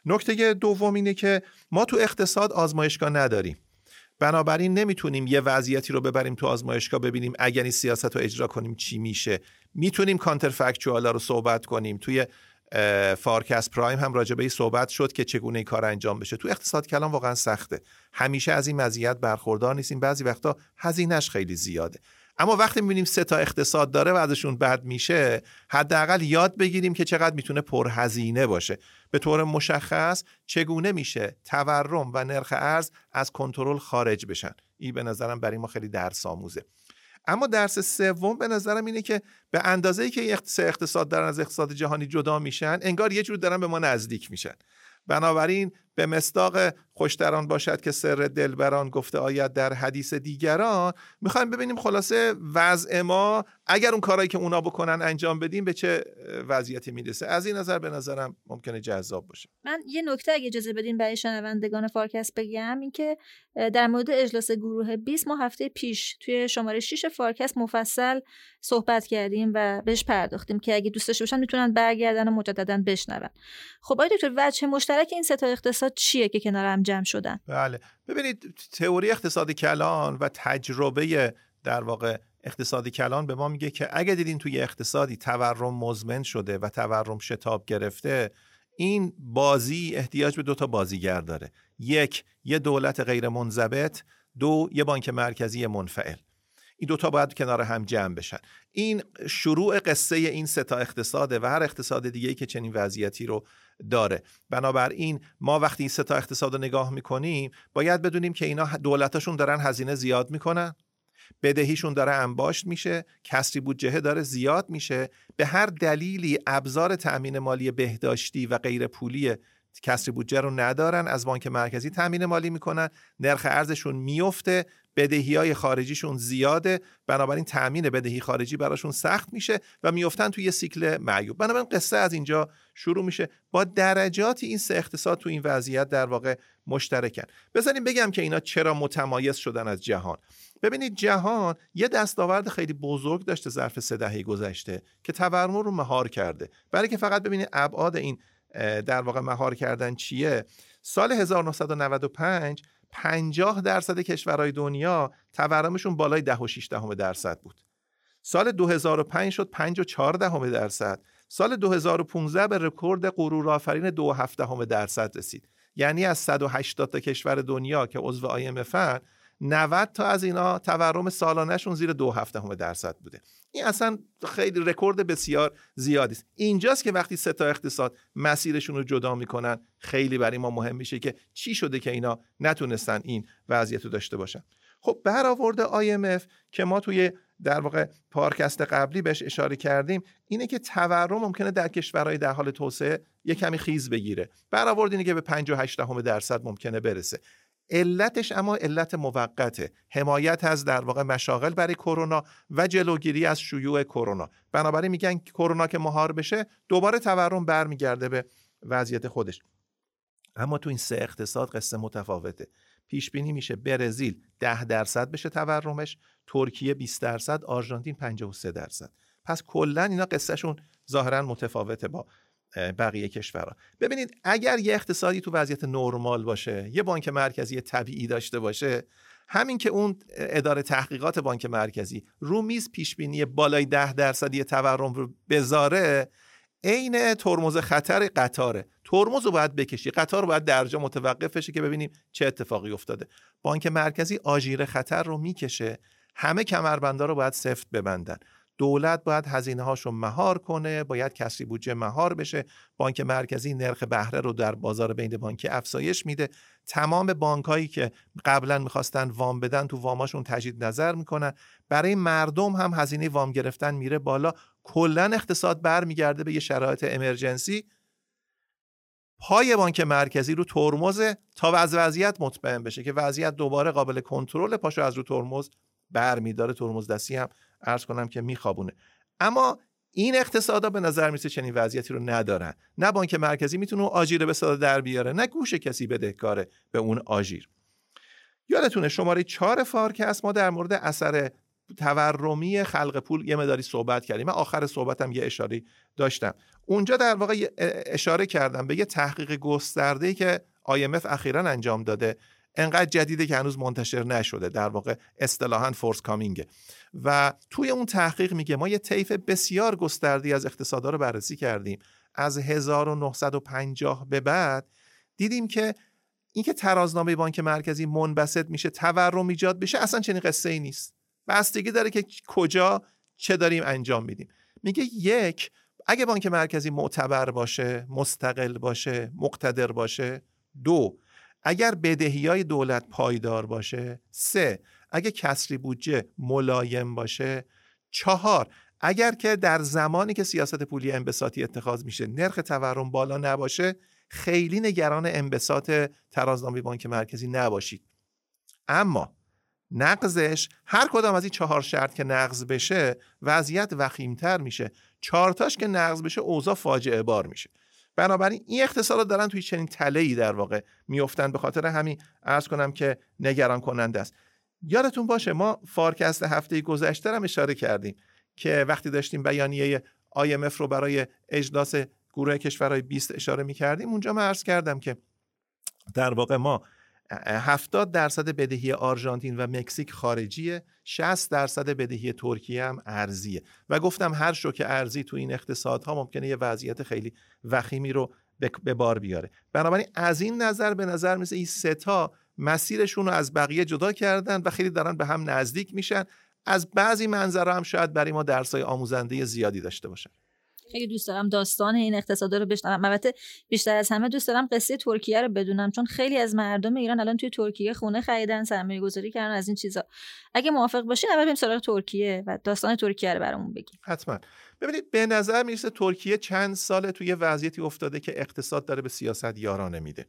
نکته دوم اینه که ما تو اقتصاد آزمایشگاه نداریم، بنابراین نمیتونیم یه وضعیتی رو ببریم تو آزمایشگاه ببینیم اگر این سیاست رو اجرا کنیم چی میشه. میتونیم کانتر فکتورالا رو صحبت کنیم. توی فارکست پرایم هم راجع به این صحبت شد که چگونه این کار انجام بشه. تو اقتصاد کلان واقعا سخته، همیشه از این مزیت برخوردار نیستیم، بعضی وقتا هزینه‌اش خیلی زیاده. اما وقتی میبینیم سه تا اقتصاد داره و ازشون بد میشه، حداقل یاد بگیریم که چقدر میتونه پرهزینه باشه. به طور مشخص چگونه میشه تورم و نرخ ارز از کنترل خارج بشن. این به نظرم برای ما خیلی درس آموزه. اما درس سوم به نظرم اینه که به اندازه‌ای که سه اقتصاد دارن از اقتصاد جهانی جدا میشن، انگار یه جور دارن به ما نزدیک میشن. بنابراین به مصداق خوشتران باشد که سر دلبران گفته آید در حدیث دیگران، میخوایم ببینیم خلاصه وضع ما اگر اون کارهایی که اونا بکنن انجام بدیم به چه وضعیتی میرسه. از این نظر به نظرم ممکنه جذاب باشه. من یه نکته اگه اجازه بدین برای شنوندگان فارکست بگم، این که در مورد اجلاس گروه 20 ما هفته پیش توی شماره 6 فارکست مفصل صحبت کردیم و بهش پرداختیم که اگه دوست داشته باشن میتونن برگردن و مجددا بشنون. خب آقای دکتر وجه مشترک این سه تا اقتصاد چیه که کنار هم جمع شدن؟ بله ببینید، تئوری اقتصاد کلان و تجربه در واقع اقتصاد کلان به ما میگه که اگه دیدین توی اقتصادی تورم مزمن شده و تورم شتاب گرفته، این بازی احتیاج به دو تا بازیگر داره. یک، یه دولت غیر منضبط. دو، یه بانک مرکزی منفعل. این دوتا باید کنار هم جمع بشن. این شروع قصه این سه تا اقتصاده و هر اقتصاد دیگه‌ای که چنین وضعیتی رو داره. بنابراین ما وقتی این سه تا اقتصاد رو نگاه میکنیم باید بدونیم که اینا دولتاشون دارن هزینه زیاد میکنن، بدهیشون داره انباشت میشه، کسری بودجه داره زیاد میشه، به هر دلیلی ابزار تأمین مالی بهداشتی و غیر پولی کسری بودجه رو ندارن، از بانک مرکزی تأمین مالی میکنن، نرخ ارزشون میفته، بدهی‌های خارجیشون زیاده، بنابراین تأمین بدهی خارجی براشون سخت میشه و میافتن توی یه سیکل معیوب. بنابراین قصه از اینجا شروع میشه. با درجاتی این سه اقتصاد تو این وضعیت در واقع مشترکن. بذاریم بگم که اینا چرا متمایز شدن از جهان. ببینید جهان یه دستاورد خیلی بزرگ داشته ظرف 3 دهه گذشته که تورم رو مهار کرده. برای که فقط ببینید ابعاد این در واقع مهار کردن چیه. سال 1995 50% کشورهای دنیا تورمشون بالای 10.6% بود. سال 2005 شد 5.4%. سال 2015 به رکورد غرورآفرین 2.7% رسید. یعنی از 180 تا کشور دنیا که عضو IMFن 90 تا از اینا تورم سالانهشون زیر 2.7% بوده. این اصلا خیلی رکورد بسیار زیادی است. اینجاست که وقتی سه تا اقتصاد مسیرشون رو جدا میکنن خیلی برای ما مهم میشه که چی شده که اینا نتونستن این وضعیت رو داشته باشن. خب برآورد IMF که ما توی در واقع پارکست قبلی بهش اشاره کردیم اینه که تورم ممکنه در کشورهای در حال توسعه یه کمی خیز بگیره. برآورد اینه که به 5.8% ممکنه برسه. علتش اما علت موقته، حمایت از در واقع مشاغل برای کرونا و جلوگیری از شیوع کرونا. بنابراین میگن کرونا که مهار بشه دوباره تورم برمیگرده به وضعیت خودش. اما تو این سه اقتصاد قصه متفاوته. پیش بینی میشه برزیل 10% بشه تورمش، ترکیه 20%، آرژانتین 53%. پس کلا اینا قصه شون ظاهرا متفاوته با بقیه کشورها. ببینید اگر یه اقتصادی تو وضعیت نرمال باشه، یه بانک مرکزی طبیعی داشته باشه، همین که اون اداره تحقیقات بانک مرکزی رو میز پیشبینی بالای 10% تورم رو بذاره، عین ترمز خطر قطاره. ترمز رو باید بکشی، قطار رو باید درجا متوقف بشه که ببینیم چه اتفاقی افتاده. بانک مرکزی آژیر خطر رو میکشه، همه کمربندا رو باید سفت ببندن. دولت باید هزینه‌هاش رو مهار کنه، باید کسری بودجه مهار بشه. بانک مرکزی نرخ بهره رو در بازار بین بانکی افزایش میده. تمام بانک‌هایی که قبلا می‌خواستن وام بدن تو واماشون تجدید نظر می‌کنن. برای مردم هم هزینه وام گرفتن میره بالا. کلا اقتصاد برمیگرده به یه شرایط امرجنسی. پای بانک مرکزی رو ترمز تا وضعیت مطمئن بشه که وضعیت دوباره قابل کنترل، پاشو از رو ترمز برمی‌داره. ترمز دستی هم عرض کنم که میخوابونه. اما این اقتصادا به نظر میسه چنین وضعیتی رو ندارن. نه بانک مرکزی میتونه اون آژیر به ساده در بیاره، نه گوش کسی بدهکاره به اون آژیر. یادتونه شماره 4 فارکست ما در مورد اثر تورمی خلق پول یه مداری صحبت کردیم. من آخر صحبتم یه اشاره داشتم. اونجا در واقع اشاره کردم به یه تحقیق گسترده‌ای که IMF اخیراً انجام داده. انقدر جدیده که هنوز منتشر نشده، در واقع اصطلاحاً فورس کامینگه. و توی اون تحقیق میگه ما یه طیف بسیار گستردی از اقتصادا رو بررسی کردیم. از 1950 به بعد دیدیم که اینکه ترازنامه بانک مرکزی منبسط میشه، تورم ایجاد بشه، اصلا چنین قصه ای نیست. بستگی داره که کجا چه داریم انجام میدیم. میگه یک، اگه بانک مرکزی معتبر باشه، مستقل باشه، مقتدر باشه. دو، اگر بدهی‌های دولت پایدار باشه. سه، اگر کسری بودجه ملایم باشه. چهار، اگر که در زمانی که سیاست پولی انبساطی اتخاذ میشه نرخ تورم بالا نباشه. خیلی نگران انبساط ترازنامه بانک مرکزی نباشید. اما نقضش، هر کدام از این 4 شرط که نقض بشه وضعیت وخیمتر میشه. 4 تاش که نقض بشه اوضاع فاجعه بار میشه. بنابراین این اقتصادات دارن توی چنین تله‌ای در واقع میافتن. به خاطر همین عرض کنم که نگران کننده است. یادتون باشه ما فارکست هفته گذشته هم اشاره کردیم که وقتی داشتیم بیانیه IMF رو برای اجلاس گروه کشورهای 20 اشاره می‌کردیم، اونجا من عرض کردم که در واقع ما 70% بدهی آرژانتین و مکزیک خارجیه، 60% بدهی ترکیه هم ارزیه و گفتم هر شوک ارزی تو این اقتصادها ممکنه یه وضعیت خیلی وخیمی رو به بار بیاره. بنابراین از این نظر به نظر میسه این 3 تا مسیرشون رو از بقیه جدا کردن و خیلی دارن به هم نزدیک میشن. از بعضی منظرها هم شاید برای ما درسای آموزنده زیادی داشته باشن. خیلی دوست دارم داستان این اقتصادا رو بشنوم. البته بیشتر از همه دوست دارم قصه ترکیه رو بدونم، چون خیلی از مردم ایران الان توی ترکیه خونه خریدن، سرمایه‌گذاری کردن، از این چیزا. اگه موافق باشین اول بریم سراغ ترکیه و داستان ترکیه رو برامون بگین. حتما. ببینید به نظر میرسه ترکیه چند ساله توی وضعیتی افتاده که اقتصاد داره به سیاست یارانه میده.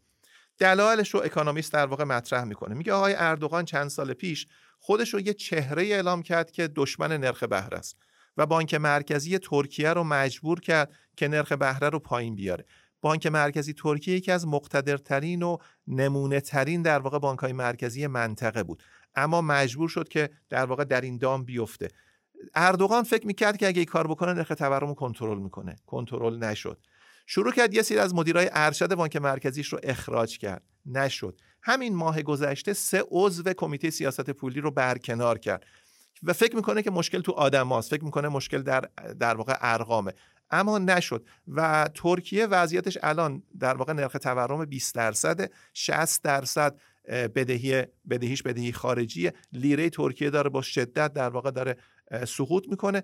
دلایلش رو اکونومیست در واقع مطرح میکنه. میگه آقای اردوغان چند سال پیش خودش رو یه چهره اعلام کرد که دشمن نرخ بهره است و بانک مرکزی ترکیه رو مجبور کرد که نرخ بهره رو پایین بیاره. بانک مرکزی ترکیه یکی از مقتدرترین و نمونه ترین در واقع بانک‌های مرکزی منطقه بود، اما مجبور شد که در واقع در این دام بیفته. اردوغان فکر میکرد که اگه این کار بکنه نرخ تورم رو کنترل میکنه. کنترل نشد. شروع کرد یه سری از مدیرای ارشد بانک مرکزیش رو اخراج کرد. نشد. همین ماه گذشته 3 عضو کمیته سیاست پولی رو برکنار کرد. و فکر میکنه که مشکل تو آدماست، فکر میکنه مشکل در واقع ارقامه، اما نشد. و ترکیه وضعیتش الان در واقع نرخ تورم 20%، 60% بدهیش بدهی خارجیه. لیره ترکیه داره با شدت در واقع داره سقوط میکنه.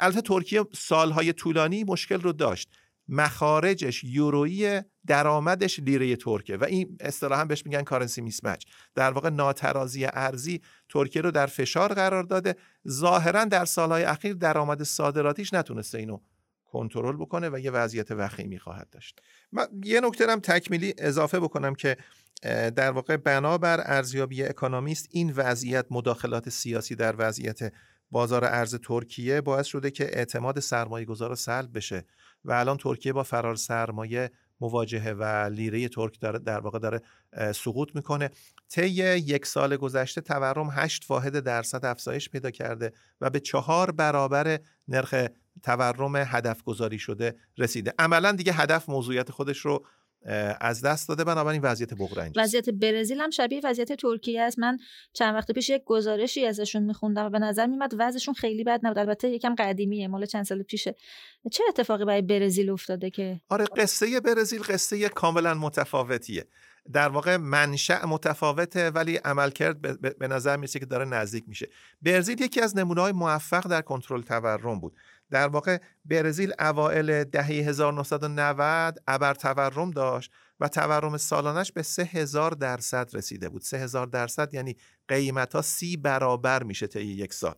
البته ترکیه سالهای طولانی مشکل رو داشت، مخارجش یورویی، درآمدش لیره ترکه و این اصطلاحا بهش میگن کارنسی میسمچ. در واقع ناترازی ارزی ترکیه رو در فشار قرار داده. ظاهرا در سالهای اخیر درآمد صادراتیش نتونسته اینو کنترل بکنه و یه وضعیت وخیمی خواهد داشت. من یه نکته هم تکمیلی اضافه بکنم که در واقع بنابر ارزیابی اکونومیست این وضعیت، مداخلات سیاسی در وضعیت بازار ارز ترکیه باعث شده که اعتماد سرمایه‌گذارا سلب بشه و الان ترکیه با فرار سرمایه مواجهه و لیره ترک در واقع داره سقوط میکنه. طی 1 سال گذشته تورم 8% افزایش پیدا کرده و به 4 برابر نرخ تورم هدف گذاری شده رسیده. عملا دیگه هدف موضوعیت خودش رو از دست داده. بنابراین وضعیت بحرانی، وضعیت برزیل هم شبیه وضعیت ترکیه است. من چند وقت پیش یک گزارشی ازشون می‌خوندم و به نظر می‌آمد وضعشون خیلی بد نبود، البته یکم قدیمیه، مال چند سال پیشه. چه اتفاقی برای برزیل افتاده که آره، قصه برزیل قصه کاملا متفاوتیه، در واقع منشأ متفاوته ولی عملکرد به نظر میاد که داره نزدیک میشه. برزیل یکی از نمونه‌های موفق در کنترل تورم بود. در واقع برزیل اوائل دهه 1990 ابر تورم داشت و تورم سالانش به 3000% رسیده بود. 3000% یعنی قیمت‌ها 30 برابر میشه طی یک سال.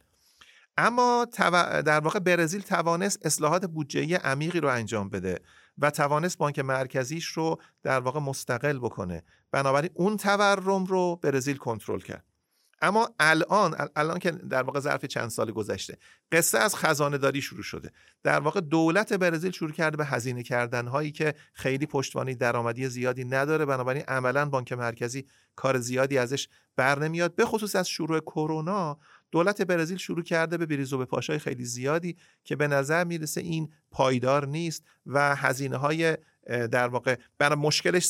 اما در واقع برزیل توانست اصلاحات بودجه‌ای عمیقی رو انجام بده و توانست بانک مرکزیش رو در واقع مستقل بکنه. بنابراین اون تورم رو برزیل کنترل کرد. اما الان که در واقع ظرف چند سال گذشته قصه از خزانه داری شروع شده. در واقع دولت برزیل شروع کرده به هزینه کردن هایی که خیلی پشتوانه درآمدی زیادی نداره، بنابراین عملاً بانک مرکزی کار زیادی ازش بر نمیاد. به خصوص از شروع کرونا دولت برزیل شروع کرده به بریز و به پاشای خیلی زیادی که به نظر میرسه این پایدار نیست و هزینه‌های در واقع برای مشکلش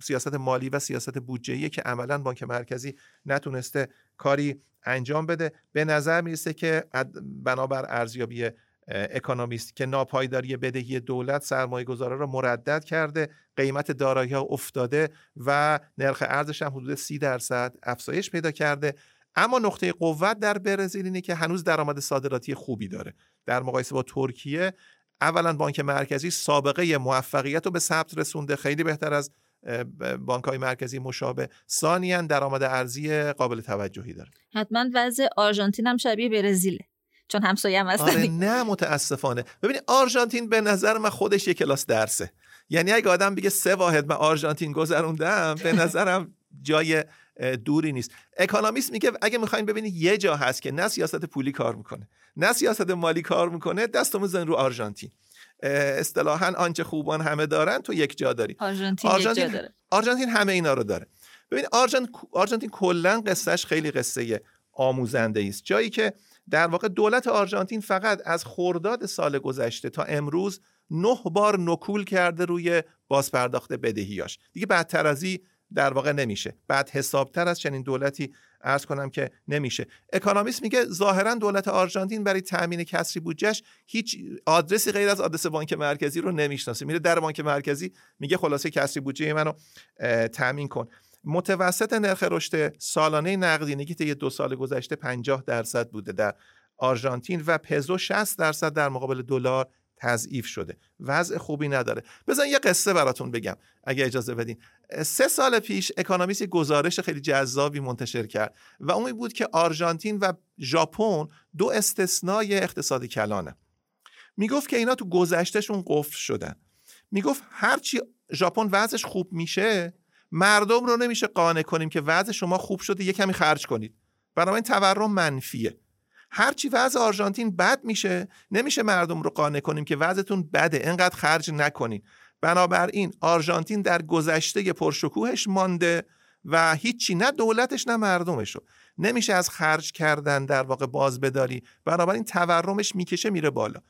سیاست مالی و سیاست بودجه‌ایه که عملاً بانک مرکزی نتونسته کاری انجام بده. به نظر میرسه که بنابر ارزیابی اکونومیست که ناپایداری بدهی دولت سرمایه‌گذارا را مردد کرده، قیمت دارایی‌ها افتاده و نرخ ارزش هم حدود 30% افزایش پیدا کرده. اما نقطه قوت در برزیل اینه که هنوز درآمد صادراتی خوبی داره در مقایسه با ترکیه. اولا بانک مرکزی سابقه موفقیت رو به ثبت رسونده، خیلی بهتر از بانک‌های مرکزی مشابه. ثانیاً درآمد ارزی قابل توجهی داره. حتما وضع آرژانتین هم شبیه برزیله چون همسایه هم هستن. آره نه، متاسفانه. ببینید آرژانتین به نظر من خودش یک کلاس درسه، یعنی اگه آدم بگه 3 واحد من آرژانتین گذروندم به نظرم جای دوری نیست. اکونومیست میگه اگه میخواین ببینید یه جا هست که نه سیاست پولی کار میکنه نه سیاست مالی کار میکنه، دستمون زن رو آرژانتین. اصطلاحاً آنچه خوبان همه دارن تو یک جا داری. آرژانتین همه اینا رو داره. ببین آرژانتین کلا قصهش خیلی قصه آموزنده است، جایی که در واقع دولت آرژانتین فقط از خرداد سال گذشته تا امروز 9 بار نکول کرده روی بازپرداخت بدهیاش. دیگه بدتر از این در واقع نمیشه، بعد حسابتر از چنین دولتی عرض کنم که نمیشه. اکونومیست میگه ظاهرا دولت آرژانتین برای تامین کسری بودجهش هیچ آدرسی غیر از آدرس بانک مرکزی رو نمیشناسه، میره در بانک مرکزی میگه خلاصه کسری بودجه منو تامین کن. متوسط نرخ رشد سالانه نقدینگی طی 2 سال گذشته 50% بوده در آرژانتین و پزو 60% در مقابل دلار تضعیف شده. وضع خوبی نداره. بذارین یه قصه براتون بگم اگه اجازه بدین. 3 سال پیش اکونومیست گزارش خیلی جذابی منتشر کرد و اون بود که آرژانتین و ژاپن 2 استثنای اقتصاد کلانه. میگفت که اینا تو گذشتهشون قفل شدن. میگفت هرچی ژاپن وضعش خوب میشه مردم رو نمیشه قانع کنیم که وضع شما خوب شده یه کمی خرج کنید، بنابراین تورم منفیه. هرچی وضع آرژانتین بد میشه نمیشه مردم رو قانع کنیم که وضعتون بده اینقدر خرج نکنین. بنابراین آرژانتین در گذشته پرشکوهش مانده و هیچی، نه دولتش نه مردمش رو نمیشه از خرج کردن در واقع باز بداری، بنابراین تورمش میکشه میره بالا.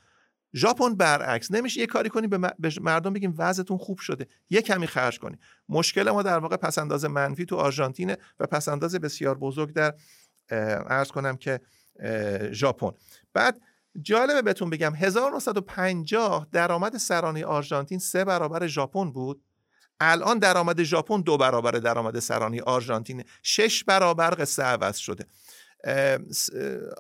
ژاپن برعکس، نمیشه یه کاری کنی به مردم بگیم وضعتون خوب شده یه کمی خرج کنی. مشکل ما در واقع پس‌انداز منفی تو آرژانتینه و پس‌انداز بسیار بزرگ در عرض کنم که ژاپن. بعد جالبه بهتون بگم 1950 درآمد سرانه آرژانتین 3 برابر ژاپن بود، الان درآمد ژاپن 2 برابر درآمد سرانه آرژانتین، 6 برابر قصه عوض شده.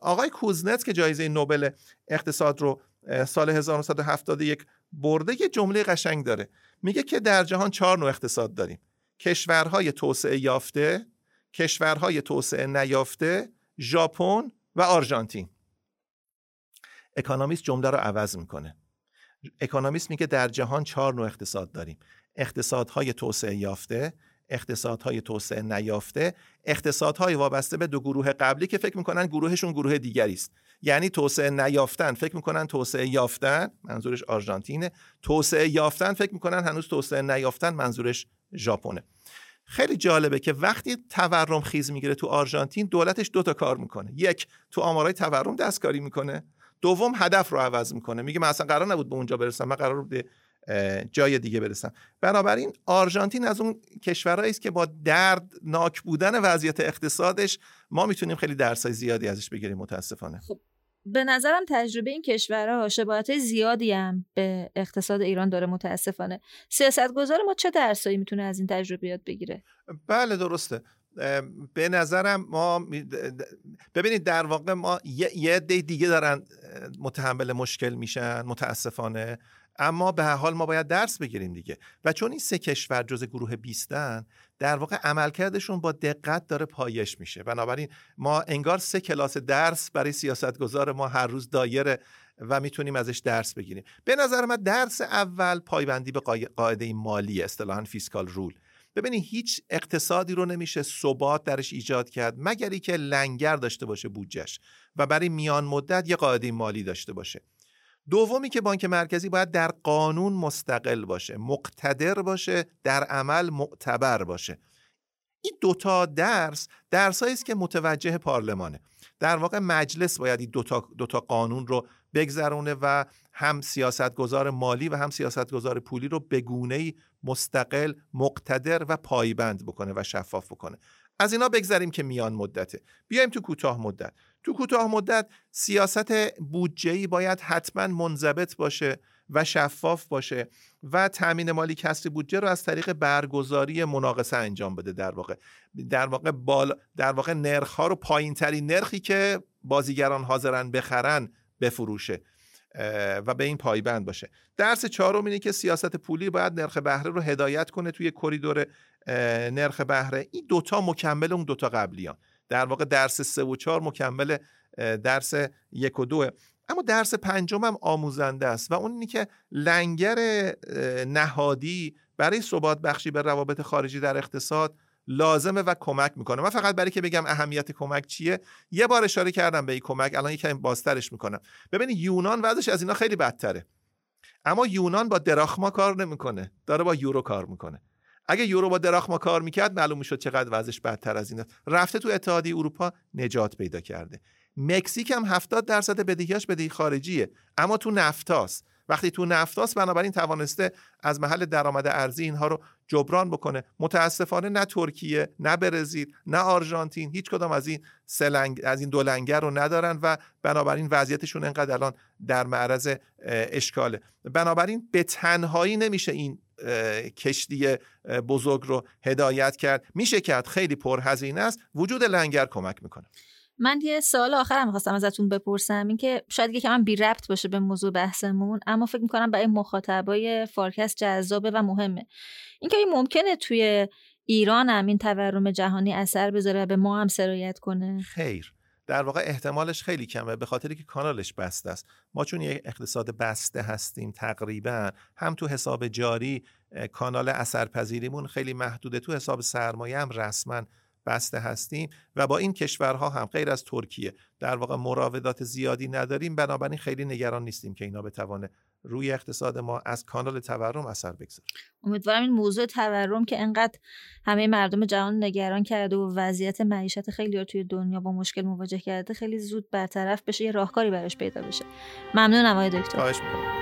آقای کوزنت که جایزه نوبل اقتصاد رو سال 1971 برده یه جمله قشنگ داره، میگه که در جهان 4 نوع اقتصاد داریم: کشورهای توسعه یافته، کشورهای توسعه نیافته، ژاپن و آرژانتین. اکونومیست جمله رو عوض میکنه. اکونومیست میگه در جهان 4 نوع اقتصاد داریم: اقتصادهای توسعه یافته، اقتصادهای توسعه نیافته، اقتصادهای وابسته به 2 گروه قبلی که فکر میکنن گروهشون گروه دیگری است، یعنی توسعه نیافتن فکر میکنن توسعه یافتن، منظورش آرژانتینه، توسعه یافتن فکر میکنن هنوز توسعه نیافتن، منظورش ژاپنه. خیلی جالبه که وقتی تورم خیز میگیره تو آرژانتین دولتش 2 تا کار میکنه: یک، تو آمارای تورم دستکاری میکنه، دوم هدف رو عوض میکنه، میگه من اصلا قرار نبود به اونجا برسم، من قرار بود جای دیگه برسن. بنابراین آرژانتین از اون کشورهایی است که با دردناک بودن وضعیت اقتصادش ما میتونیم خیلی درسای زیادی ازش بگیریم متاسفانه. خب به نظرم تجربه این کشورها شباهت زیادی هم به اقتصاد ایران داره متاسفانه. سیاستگزار ما چه درسایی میتونه از این تجربه یاد بگیره؟ بله درسته. به نظرم ما ببینید در واقع ما یه عده دیگه دارن متحمل مشکل میشن متاسفانه، اما به هر حال ما باید درس بگیریم دیگه. و چون این سه کشور جزء گروه بیستن در واقع عملکردشون با دقت داره پایش میشه، بنابراین ما انگار سه کلاس درس برای سیاستگزار ما هر روز دایره و میتونیم ازش درس بگیریم. به نظر من درس اول پایبندی به قاعده مالی، اصطلاحاً فیسکال رول. ببینید هیچ اقتصادی رو نمیشه ثبات درش ایجاد کرد مگر اینکه لنگر داشته باشه بودجش و برای میان مدت یه قاعده مالی داشته باشه. دومی که بانک مرکزی باید در قانون مستقل باشه، مقتدر باشه، در عمل معتبر باشه. این دوتا درسایی است که متوجه پارلمانه. در واقع مجلس باید این دوتا قانون رو بگذرونه و هم سیاستگزار مالی و هم سیاستگزار پولی رو به گونه‌ای مستقل، مقتدر و پایبند بکنه و شفاف بکنه. از اینا بگذریم که میان مدته، بیایم تو کوتاه مدت. تو کوتاه مدت سیاست بودجه‌ای باید حتما منضبط باشه و شفاف باشه و تامین مالی کسری بودجه رو از طریق برگزاری مناقصه انجام بده. در واقع نرخ‌ها رو پایین‌ترین نرخی که بازیگران حاضرن بخرن بفروشه و به این پایبند باشه. درس چهارم اینه که سیاست پولی باید نرخ بهره رو هدایت کنه توی کریدور نرخ بهره. این دوتا مکمل اون دوتا قبلیان. در واقع درس 3 و 4 مکمل درس 1 و 2. اما درس پنجم هم آموزنده است و اون اینه که لنگر نهادی برای ثبات بخشی به روابط خارجی در اقتصاد لازمه و کمک میکنه. من فقط برای که بگم اهمیت کمک چیه یه بار اشاره کردم به این کمک، الان یکم بازترش میکنم. ببینید یونان وضعش از اینا خیلی بدتره، اما یونان با دراخما کار نمیکنه، داره با یورو کار میکنه. اگه یورو با دراخما کار میکرد معلوم میشد چقدر وضعش بدتر از اینه. رفته تو اتحادیه اروپا نجات پیدا کرده. مکزیک هم 70% بدهیاش بدهی خارجیه، اما تو نفتاست. وقتی تو نفتاست بنابراین توانسته از محل درآمد ارزی اینها رو جبران بکنه. متاسفانه نه ترکیه، نه برزیل، نه آرژانتین هیچ کدام از این دو لنگر رو ندارن و بنابراین وضعیتشون انقدر الان در معرض اشکاله. بنابراین به تنهایی نمیشه این کشتی بزرگ رو هدایت کرد، میشه کرد خیلی پرهزینه است، وجود لنگر کمک میکنه. من یه سوال آخرم می‌خواستم ازتون بپرسم، این که شاید یکم بی ربط باشه به موضوع بحثمون اما فکر می‌کنم برای مخاطبای فارکست جذابه و مهمه، این که این ممکنه توی ایران هم این تورم جهانی اثر بذاره و به ما هم سرایت کنه؟ خیر، در واقع احتمالش خیلی کمه به خاطری که کانالش بسته است. ما چون یک اقتصاد بسته هستیم تقریبا هم تو حساب جاری کانال اثرپذیریمون خیلی محدوده، تو حساب سرمایه هم رسما بسته هستیم و با این کشورها هم غیر از ترکیه در واقع مراودات زیادی نداریم، بنابراین خیلی نگران نیستیم که اینا بتونه روی اقتصاد ما از کانال تورم اثر بگذاره. امیدوارم این موضوع تورم که انقدر همه مردم جهان نگران کرده و وضعیت معیشت خیلی‌ها توی دنیا با مشکل مواجه کرده خیلی زود برطرف بشه، یه راهکاری براش پیدا بشه. ممنونم آقای دکتر. خواهش می‌کنم.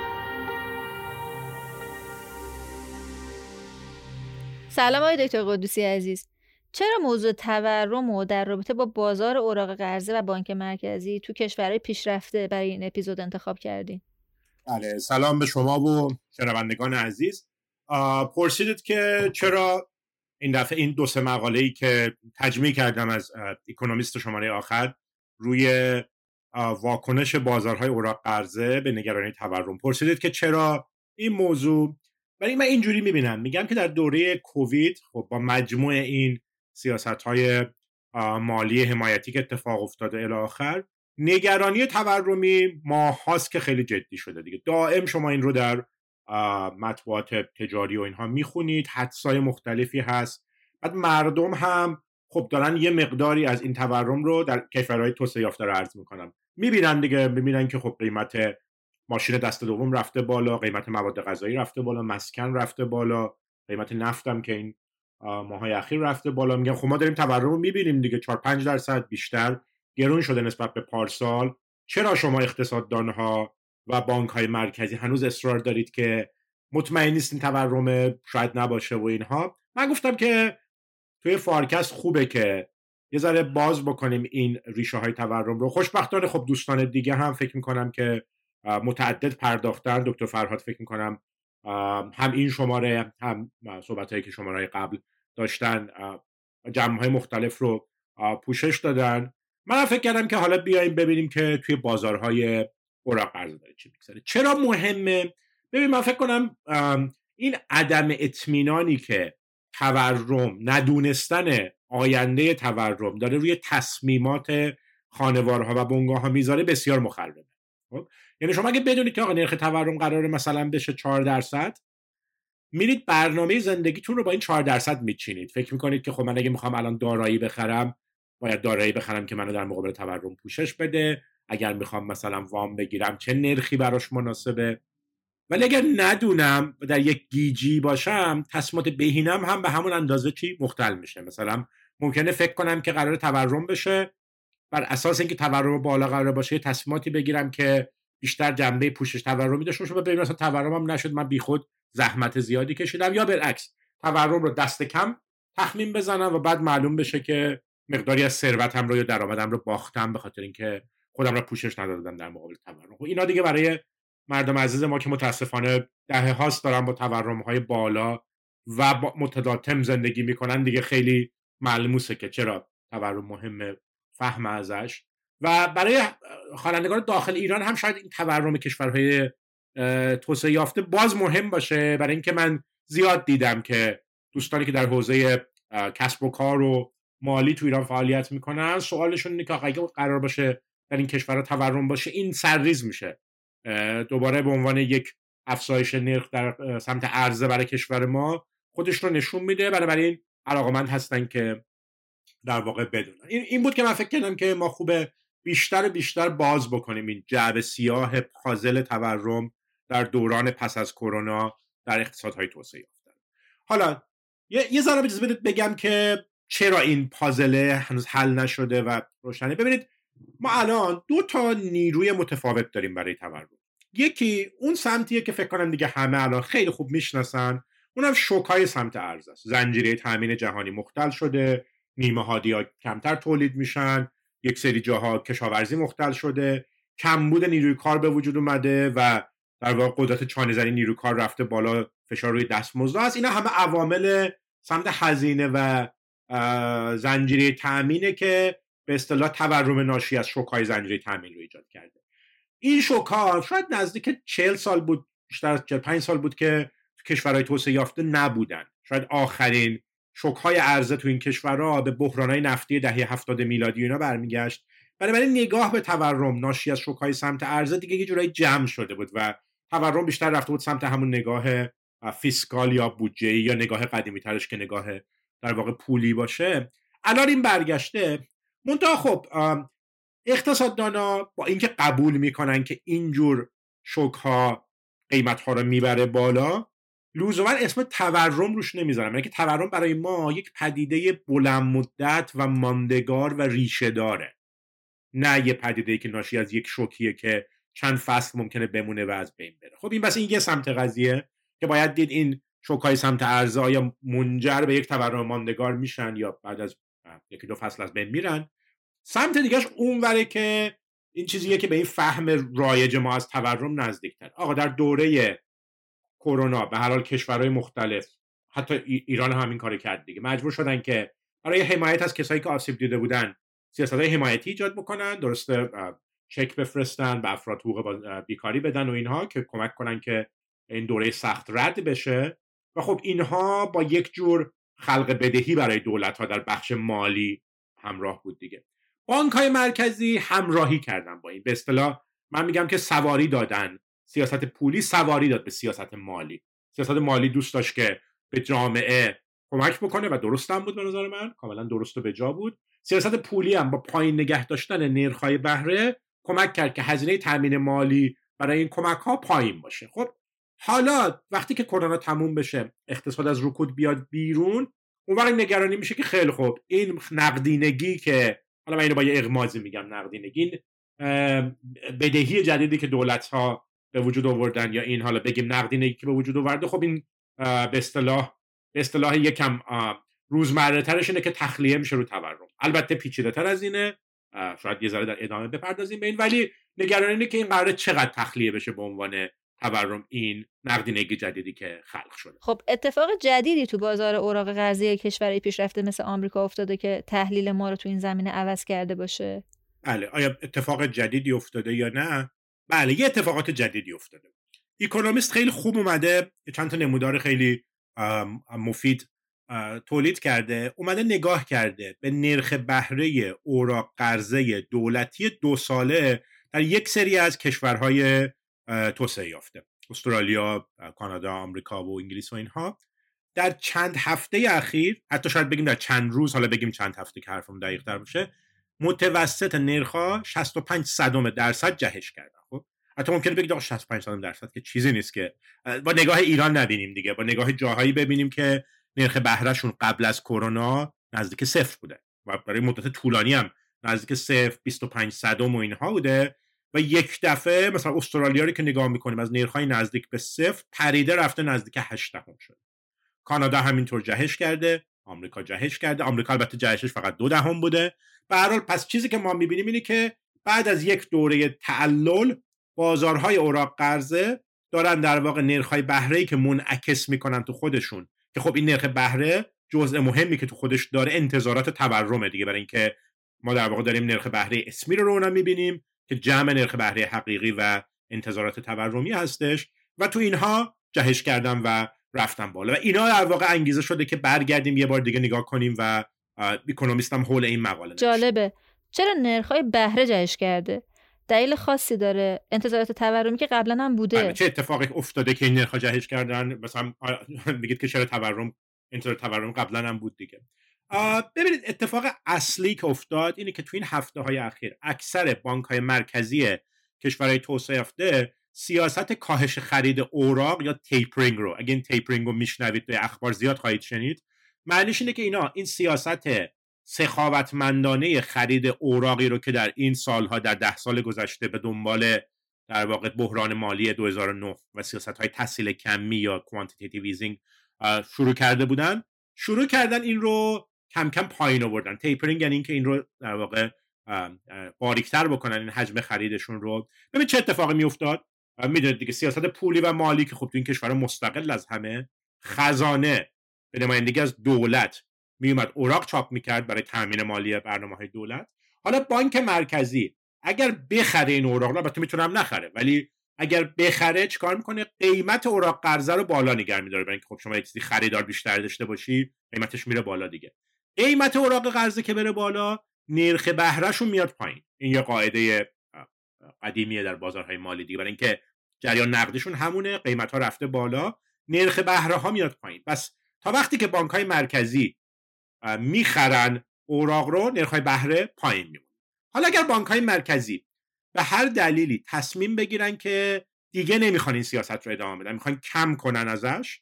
سلام آقای دکتر قدوسی عزیز. چرا موضوع تورم و در رابطه با بازار اوراق قرضه و بانک مرکزی تو کشورهای پیشرفته برای این اپیزود انتخاب کردین؟ بله، سلام به شما و شنوندگان عزیز. پرسیدید که چرا این دفعه این دو سه مقاله‌ای که تجمیع کردم از اکونومیست شماره آخر روی واکنش بازارهای اوراق قرضه به نگرانی تورم، پرسیدید که چرا این موضوع. ولی من اینجوری می‌بینم، میگم که در دوره کووید خب با مجموع این سیاست‌های مالی حمایتی که اتفاق افتاد و الی آخر، نگرانی تورمی ماه هاست که خیلی جدی شده دیگه. دائم شما این رو در مطبوعات تجاری و اینها میخونید، حدسای مختلفی هست. بعد مردم هم خب دارن یه مقداری از این تورم رو در کشورهای توسعه یافته رو عرض میکنن میبینن دیگه، میبینن که خب قیمت ماشین دست دوم رفته بالا، قیمت مواد غذایی رفته بالا، مسکن رفته بالا، قیمت نفت هم که این ماهای اخیر رفته بالا. میگن خب ما داریم تورم رو میبینیم دیگه، 4-5% بیشتر گرون شده نسبت به پارسال. چرا شما اقتصاددانها و بانک‌های مرکزی هنوز اصرار دارید که مطمئن نیستیم تورم شاید نباشه و اینها. من گفتم که توی فارکست خوبه که یه ذره باز بکنیم این ریشه های تورم رو. خوشبختانه خب دوستان دیگه هم فکر میکنم که متعدد پرداختن، دکتر فرهاد فکر میکنم هم این شماره هم صحبتایی که شماره قبل داشتن جمع های مختلف رو پوشش دادن. من فکر کردم که حالا بیایم ببینیم که توی بازارهای اوراق ارزداری چی میگذره. چرا مهمه؟ ببین من فکر کنم این عدم اطمینانی که تورم، ندونستن آینده تورم داره روی تصمیمات خانوارها و بنگاه ها میذاره بسیار مخربه. یعنی شما اگه بدونید که آقا نرخ تورم قراره مثلا بشه 4%، میرید برنامه زندگیتون رو با این 4% میچینید. فکر میکنید که خب من اگه میخوام الان دارایی بخرم، باید دارایی بخرم که منو در مقابل تورم پوشش بده. اگر میخوام مثلا وام بگیرم چه نرخی براش مناسبه. ولی اگر ندونم و در یک گیجی باشم، تصمیمات بهینم هم به همون اندازه چی مختل میشه. مثلا ممکنه فکر کنم که قرار تورم بشه، بر اساس اینکه تورم بالا قرار باشه تصمیماتی بگیرم که بیشتر جنبه پوشش تورمی داشته باشه، ببینم مثلا تورمم نشد من بیخود زحمت زیادی کشیدم، یا برعکس تورم رو دست کم تخمین بزنم و بعد معلوم بشه که مقداری از ثروتم رو یا درآمدم رو باختم به خاطر اینکه خودم رو پوشش ندادم در مقابل تورم. اینا دیگه برای مردم عزیز ما که متاسفانه دهه‌هاست دارن با تورم‌های بالا و با متلاطم زندگی می‌کنن دیگه خیلی ملموسه که چرا تورم مهمه، فهم ازش. و برای خوانندگان داخل ایران هم شاید این تورم کشورهای توسعه یافته باز مهم باشه، برای اینکه من زیاد دیدم که دوستانی که در حوزه کسب و کار و مالی تو ایران فعالیت می‌کنن سوالشون اینه که آقا قرار باشه در این کشورها تورم باشه، این سرریز میشه دوباره به عنوان یک افزایش نرخ در سمت عرضه برای کشور ما خودش رو نشون میده. برای این علاقمند هستن که در واقع بدونن. این بود که من فکر کردم که ما خوبه بیشتر و بیشتر باز بکنیم این جعبه سیاه پازل تورم در دوران پس از کرونا در اقتصادهای توسعه یافته. حالا یه ذره اجازه بدید بگم که چرا این پازله هنوز حل نشده و روشنه. ببینید ما الان دو تا نیروی متفاوت داریم برای تورم. یکی اون سمتیه که فکر کنم دیگه همه الان خیلی خوب میشناسن، اونم شوکای سمت ارز است. زنجیره تامین جهانی مختل شده، نیمه هادی‌ها کمتر تولید میشن، یک سری جاها کشاورزی مختل شده، کمبود نیروی کار به وجود اومده و در واقع قدرت چانه زنی نیروی کار رفته بالا، فشار روی دستمزد است. اینا همه عوامل سمت هزینه و زنجیره تامینه که به اصطلاح تورم ناشی از شوک‌های زنجیره تامین رو ایجاد کرده. این شوک‌ها شاید نزدیک 40 سال بود، بیشتر از 45 سال بود که تو کشورهای توسعه یافته نبودن. شاید آخرین شوک‌های ارزه تو این کشورها به بحران‌های نفتی دهه 70 میلادی اینا برمیگشت. بنابراین نگاه به تورم ناشی از شوک‌های سمت ارزه دیگه یه جورایی جمع شده بود و تورم بیشتر رفته بود سمت همون نگاه فیسکال یا بودجه‌ای یا نگاه قدیمی‌ترش که نگاه در واقع پولی باشه. الان این برگشته. منتها خب اقتصاددانا با اینکه قبول میکنن که اینجور شوک ها قیمت ها رو میبره بالا، لزوما اسم تورم روش نمیذارن، یعنی که تورم برای ما یک پدیده بلند مدت و ماندگار و ریشه داره، نه یه پدیده که ناشی از یک شوکیه که چند فصل ممکنه بمونه و از بین بره. خب این بس این یه سمت قضیه که باید دید این شوک های سمت ارز یا منجر به یک تورم ماندگار میشن یا بعد از یکی دو فصل از بین میرن. سمت دیگهش اونوره که این چیزیه که به این فهم رایج ما از تورم نزدیکتر. آقا در دوره کرونا به هر حال کشورهای مختلف، حتی ایران هم این کارو کرد دیگه، مجبور شدن که برای حمایت از کسایی که آسیب دیده بودن سیاست‌های حمایتی ایجاد بکنن، درسته چک بفرستن به افراد، حقوق بیکاری بدن و اینها که کمک کنن که این دوره سخت رد بشه. و خب اینها با یک جور خلق بدهی برای دولت‌ها در بخش مالی همراه بود دیگه. بانک‌های مرکزی همراهی کردن با این، به اصطلاح من میگم که سواری دادن. سیاست پولی سواری داد به سیاست مالی. سیاست مالی دوست داشت که به جامعه کمک بکنه و درستم بود، به نظر من کاملا درست و به جا بود. سیاست پولی هم با پایین نگه داشتن نرخ‌های بهره کمک کرد که هزینه تامین مالی برای این کمک‌ها پایین باشه. خب حالا وقتی که کرونا تموم بشه، اقتصاد از رکود بیاد بیرون، اون وقت نگرانی میشه که خیلی خوب این نقدینگی که حالا من اینو با یه اغمازی میگم، نقدینگی بدهی جدیدی که دولت‌ها به وجود آوردن یا این حالا بگیم نقدینگی که به وجود آورده، خب این به اصطلاح یکم روزمره ترش اینه که تخلیه میشه رو تورم. البته پیچیده تر از اینه، شاید یه ذره در ادامه بپردازیم به این، ولی نگران اینه که این قراره چقدر تخلیه بشه به عنوان تورم این نقدینگی جدیدی که خلق شده. خب اتفاق جدیدی تو بازار اوراق قرضی کشورهای پیشرفته مثل آمریکا افتاده که تحلیل ما رو تو این زمینه عوض کرده باشه؟ بله، آیا اتفاق جدیدی افتاده یا نه؟ بله، یه اتفاقات جدیدی افتاده. اکونومیست خیلی خوب اومده چند تا نمودار خیلی مفید تولید کرده، اومده نگاه کرده به نرخ بهره اوراق قرضه دولتی 2 ساله در یک سری از کشورهای توسعه یافته، استرالیا، کانادا، آمریکا و انگلیس و اینها، در چند هفته اخیر، حتی شاید بگیم در چند روز، حالا بگیم چند هفته که حرفم دقیق‌تر بشه، متوسط نرخ‌ها 65% جهش کردن. خب حتی ممکنه بگید 65% که چیزی نیست که با نگاه ایران نبینیم دیگه، با نگاه جاهایی ببینیم که نرخ بهرهشون قبل از کرونا نزدیک 0 بوده و برای مدت طولانی هم نزدیک 0 0.25 و اینها بوده و یک دفعه مثلا استرالیا رو که نگاه میکنیم از نرخ‌های نزدیک به 0 پریده رفته نزدیک 0.8 شده. کانادا همینطور جهش کرده، آمریکا جهش کرده. آمریکا البته جهشش فقط 0.2 بوده. به هر حال پس چیزی که ما میبینیم اینه که بعد از یک دوره تعلل بازارهای اوراق قرضه دارن در واقع نرخ‌های بهره‌ای که منعکس میکنن تو خودشون، که خب این نرخ بهره جزء مهمی که تو خودش داره انتظارات تورمه دیگه، برای اینکه ما در واقع داریم نرخ بهره اسمی رو اونم می‌بینیم که جمع نرخ بهره حقیقی و انتظارات تورمی هستش و تو اینها جهش کردن و رفتن بالا و اینا در واقع انگیزه شده که برگردیم یه بار دیگه نگاه کنیم و اکونومیستم حول این مقاله نوشته. جالبه، چرا نرخ‌های بهره جهش کرده؟ دلیل خاصی داره؟ انتظارات تورمی که قبلا هم بوده. چه اتفاقی افتاده که این نرخ‌ها جهش کردن؟ مثلا میگید که چرا تورم، انتظار تورم قبلا هم بود دیگه. ببینید اتفاق اصلی که افتاد اینه که تو این هفته‌های اخیر اکثر بانک‌های مرکزی کشورهای توسعه یافته سیاست کاهش خرید اوراق یا تیپرینگ رو، اگه این تیپرینگ رو میشنوید توی اخبار زیاد خواهید شنید، معنیش اینه که اینا این سیاست سخاوتمندانه خرید اوراقی رو که در این سالها، در 10 سال گذشته به دنبال در واقع بحران مالی 2009 و سیاست‌های تسهیل کمی یا کوانتیتیتیو ایزینگ شروع کرده بودن، شروع کردن این رو کم کم پایین آوردن. تیپرینگ یعنی این که این رو در واقع باریک‌تر بکنن، این حجم خریدشون رو. ببین چه اتفاقی میافتاد؟ میدونید دیگه، سیاست پولی و مالی که خب تو این کشور مستقل از همه، خزانه به نمایندگی از دولت میومد اوراق چاپ میکرد برای تامین مالی برنامه‌های دولت. حالا بانک مرکزی اگر بخره این اوراق رو، البته میتونم نخره، ولی اگر بخره چیکار میکنه؟ قیمت اوراق قرضه رو بالا نگه میداره، برای اینکه خب شما یک چیزی خریدار بیشتر داشته باشی قیمتش میره بالا دیگه. قیمت اوراق قرضه که بره بالا، نرخ بهره‌ش میاد پایین. این یه قاعده قدیمیه در بازارهای مالی دیگه، برای اینکه جریان نقدیشون همونه، قیمت‌ها رفته بالا، نرخ بهره‌ها میاد پایین. پس تا وقتی که بانک‌های مرکزی میخرن اوراق رو، نرخ‌های بهره پایین میمونه. حالا اگر بانک‌های مرکزی به هر دلیلی تصمیم بگیرن که دیگه نمیخوان این سیاست رو ادامه بدن، میخوان کم کنن ازش،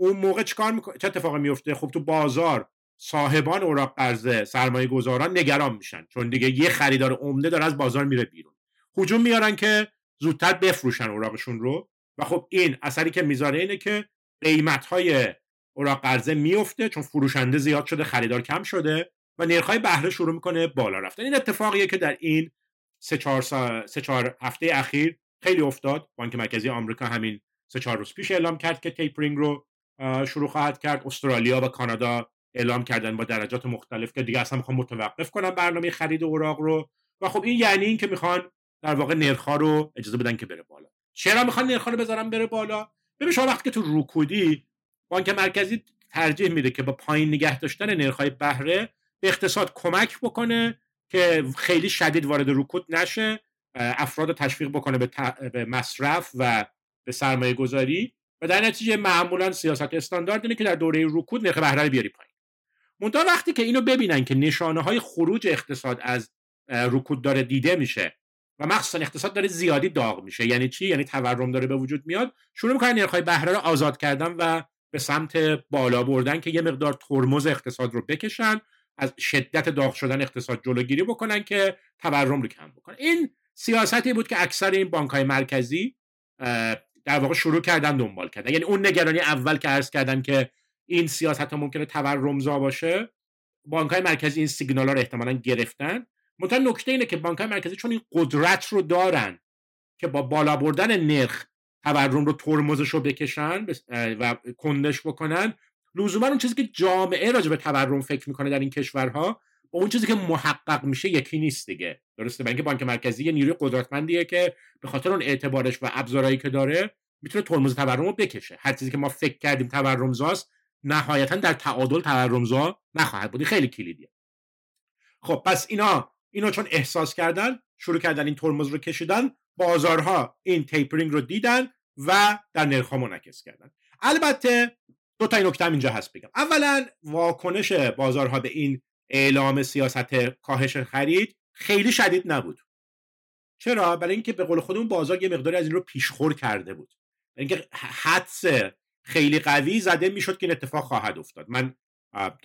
اون موقع چه اتفاقی میفته؟ خب تو بازار صاحبان اوراق قرضه، سرمایه‌گذاران نگران میشن، چون دیگه یه خریدار عمده داره از بازار میره بیرون. هجوم میارن که زودتر بفروشن اوراقشون رو و خب این اثری که میذاره اینه که قیمت‌های اوراق قرضه میفته، چون فروشنده زیاد شده، خریدار کم شده و نرخ‌های بهره شروع میکنه بالا رفتن. این اتفاقیه که در این 3-4 هفته اخیر خیلی افتاد. بانک مرکزی آمریکا همین 3-4 روز پیش اعلام کرد که تیپرینگ رو شروع خواهد کرد. استرالیا و کانادا اعلام کردن با درجات مختلف که دیگه اصلا میخوان متوقف کنن برنامه خرید اوراق رو و خب این یعنی اینکه میخوان در واقع نرخ‌ها رو اجازه بدن که بره بالا. چرا میخوان نرخ‌ها رو بذارن بره بالا؟ ببین شما وقتی که تو رکودی، بانک مرکزی ترجیح میده که با پایین نگه داشتن نرخ‌های بهره به اقتصاد کمک بکنه که خیلی شدید وارد رکود نشه، افراد رو تشویق بکنه به مصرف و به سرمایه گذاری و در نتیجه معمولا سیاست استاندارد اینه که در دوره رکود نرخ بهره رو بیاری پایین. منتها وقتی که اینو ببینن که نشانه‌های خروج اقتصاد از رکود داره دیده میشه و مخصوصا اقتصاد داره زیادی داغ میشه، یعنی چی؟ یعنی تورم داره به وجود میاد، شروع می‌کنن نرخ‌های بهره رو آزاد کردن و به سمت بالا بردن که یه مقدار ترمز اقتصاد رو بکشن، از شدت داغ شدن اقتصاد جلوگیری بکنن که تورم رو کم بکنن. این سیاستی بود که اکثر این بانک‌های مرکزی در واقع شروع کردن دنبال کردن. یعنی اون نگرانی اول که عرض کردم که این سیاست ممکنه تورم‌زا باشه، بانک‌های مرکزی این سیگنال‌ها رو احتمالاً گرفتن. منتها نکته اینه که بانک‌های مرکزی چون این قدرت رو دارن که با بالا بردن نرخ تورم رو ترمزش رو بکشن و کندش بکنن، لزوما اون چیزی که جامعه راجع به تورم فکر میکنه در این کشورها با اون چیزی که محقق میشه یکی نیست دیگه. درسته، برای اینکه بانک مرکزی یه نیروی قدرتمندیه که به خاطر اون اعتبارش و ابزارهایی که داره میتونه ترمز تورم رو بکشه. هر چیزی که ما فکر کردیم تورمزاست نهایتا در تعادل تورمزا نخواهد بود. خیلی کلیدیه. خب پس اینا چون احساس کردن شروع کردن این ترمز رو کشیدن، بازارها این تیپرینگ رو دیدن و در نرخ‌ها منعکس کردن. البته دو تا نکته هم اینجا هست بگم. اولا واکنش بازارها به این اعلام سیاست کاهش خرید خیلی شدید نبود. چرا؟ برای اینکه به قول خودمون بازار یه مقداری از این رو پیشخور کرده بود. برای اینکه حدس خیلی قوی زده میشد که این اتفاق خواهد افتاد. من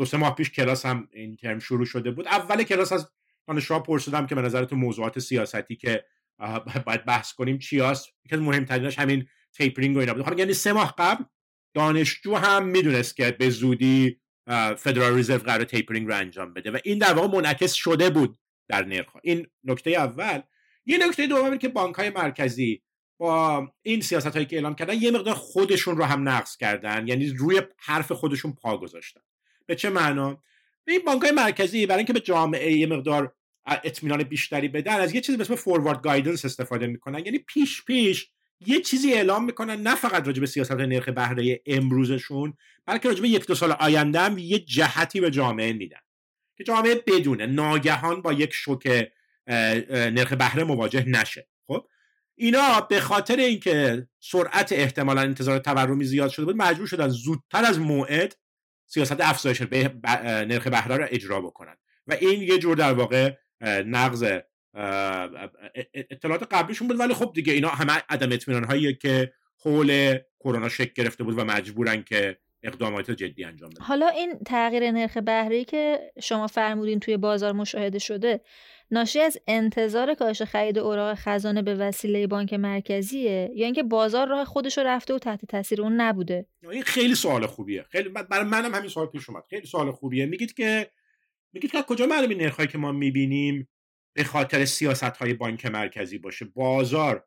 2-3 ماه پیش کلاسم این ترم شروع شده بود. اول کلاس از دانشجوها پرسیدم که به نظرتون موضوعات سیاستی که باید بحث کنیم چی هست؟ یکی از مهم‌تریناش همین تیپرینگ و اینا بود. خب یعنی 3 ماه قبل دانشجو هم میدونست که به زودی فدرال رزرو قرار تیپرینگ رو انجام بده و این در واقع منعکس شده بود در نرخ‌ها. این نکته اول. یه نکته دوم اینه که بانک‌های مرکزی با این سیاست‌هایی که اعلام کردن یه مقدار خودشون رو هم نقص کردن، یعنی روی حرف خودشون پا گذاشتن. به چه معنا؟ این بانک‌های مرکزی برای اینکه به جامعه یه مقدار اطمینان بیشتری بدن از یه چیزی به اسم فوروارد گایدنس استفاده میکنن. یعنی پیش یه چیزی اعلام میکنن، نه فقط راجع به سیاست نرخ بهره امروزشون بلکه راجع به 1-2 سال آینده هم یه جهتی به جامعه میدن که جامعه بدونه ناگهان با یک شوک نرخ بهره مواجه نشه. خب اینا به خاطر اینکه سرعت احتمالا انتظار تورمی زیاد شده بود مجبور شدن زودتر از موعد سیاست افزایش نرخ بهره رو اجرا بکنن و این یه جور در واقع نقض اطلاعات قبلیشون بود. ولی خب دیگه اینا همه عدم اطمینان هایی که حول کرونا شکل گرفته بود و مجبورن که اقدامات جدی انجام بدن. حالا این تغییر نرخ بهره‌ای که شما فرمودین توی بازار مشاهده شده ناشی از انتظار کاهش خرید اوراق خزانه به وسیله بانک مرکزیه یا اینکه بازار راه خودش رو رفته و تحت تاثیر اون نبوده؟ این خیلی سوال خوبیه. خیلی برای منم همین سوال پیش اومد. خیلی سوال خوبیه. میگید که کجا معلومه نرخ‌هایی که ما می‌بینیم به خاطر سیاست‌های بانک مرکزی باشه؟ بازار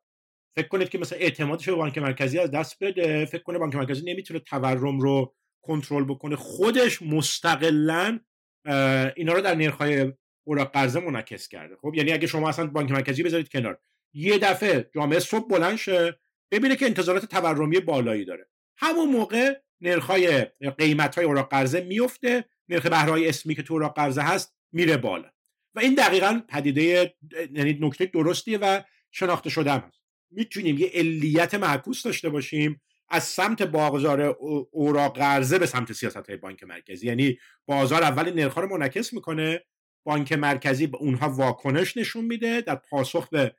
فکر کنید که مثلا اعتمادش به بانک مرکزی از دست بده، فکر کنه بانک مرکزی نمیتونه تورم رو کنترل بکنه، خودش مستقلاً اینا رو در نرخ‌های اوراق قرضه منعکس کرده. خب یعنی اگه شما اصلا بانک مرکزی بذارید کنار، یه دفعه جامعه صبح بلند شه ببینه که انتظارات تورمی بالایی داره، همون موقع نرخ‌های قیمت‌های اوراق قرضه میفته، نرخ بهرهای اسمی که تو اوراق قرضه هست میره بالا و این دقیقاً پدیده، یعنی نکته درستیه و شناخته شده هم هست. میتونیم یه علیت معکوس داشته باشیم از سمت بازار اوراق قرضه به سمت سیاست‌های بانک مرکزی. یعنی بازار اول نرخ‌ها رو منعکس میکنه، بانک مرکزی به اونها واکنش نشون میده در پاسخ به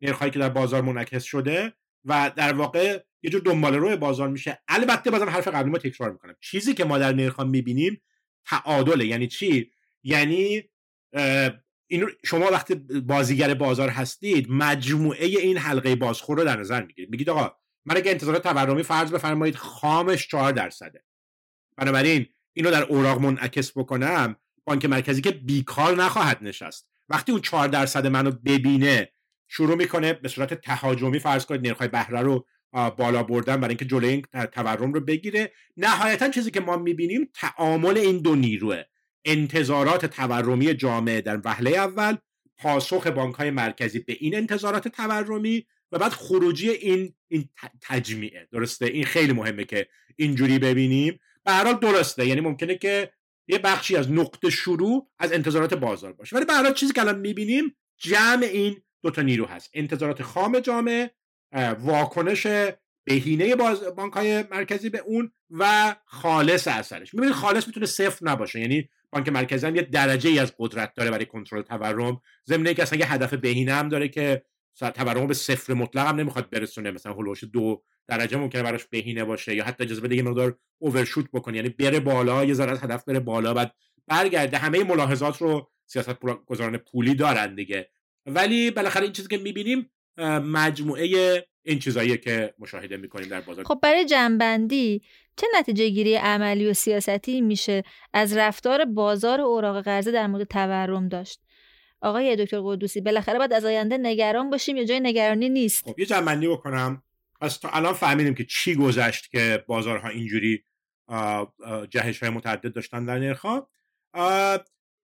نرخ‌هایی که در بازار منعکس شده و در واقع یه جور دنباله روی بازار میشه. البته بازم حرف قبلی ما تکرار میکنم، چیزی که ما در نرخ‌ها میبینیم تعادله. یعنی چی؟ یعنی شما وقتی بازیگر بازار هستید مجموعه این حلقه بازخور رو در نظر میگیرید، میگید آقا من اگه انتظارات تورمی فرض بفرمایید خامش 4%، بنابراین اینو در اوراق منعکس بکنم، بانک مرکزی که بیکار نخواهد نشست وقتی اون 4% منو ببینه شروع میکنه به صورت تهاجمی فرض کنید نرخ‌های بهره رو بالا بردن برای اینکه جلوی این تورم رو بگیره. نهایتا چیزی که ما میبینیم تعامل این دو نیروه، انتظارات تورمی جامعه در وهله اول، پاسخ بانک‌های مرکزی به این انتظارات تورمی و بعد خروجی این تجمیعه. درسته، این خیلی مهمه که اینجوری ببینیم. به هر حال درسته، یعنی ممکنه که یه بخشی از نقطه شروع از انتظارات بازار باشه، ولی به هر حال چیزی که الان میبینیم جمع این دو تا نیرو هست، انتظارات خام جامعه، واکنش بهینه بانک‌های مرکزی به اون و خالص اثرش. می‌بینید خالص میتونه صفر نباشه، یعنی بانک مرکزی هم یه درجه‌ای از قدرت داره برای کنترل تورم، ضمن اینکه اصلا یه هدف بهینه هم داره که تورم به صفر مطلق هم نمیخواد برسونه، مثلا هولوش 2% ممکنه براش بهینه باشه یا حتی اجازه بده یه مقدار اورشوت بکنه، یعنی بره بالا، یه ذره از هدف بره بالا بعد برگرده. همه ملاحظات رو سیاست‌گذاران پولی دارن دیگه، ولی بالاخره این چیزی که می‌بینیم مجموعه این چیزاییه که مشاهده میکنیم در بازار. خب برای جنببندی چه نتیجه گیری عملی و سیاستی میشه از رفتار بازار اوراق قرضه در مورد تورم داشت؟ آقای دکتر قدوسی، بالاخره باید از آینده نگران باشیم یا جای نگرانی نیست؟ خب یه جنببندی بکنم. پس تا الان فهمیدیم که چی گذشت که بازارها اینجوری جهش‌های متعدد داشتن در نرخ‌ها.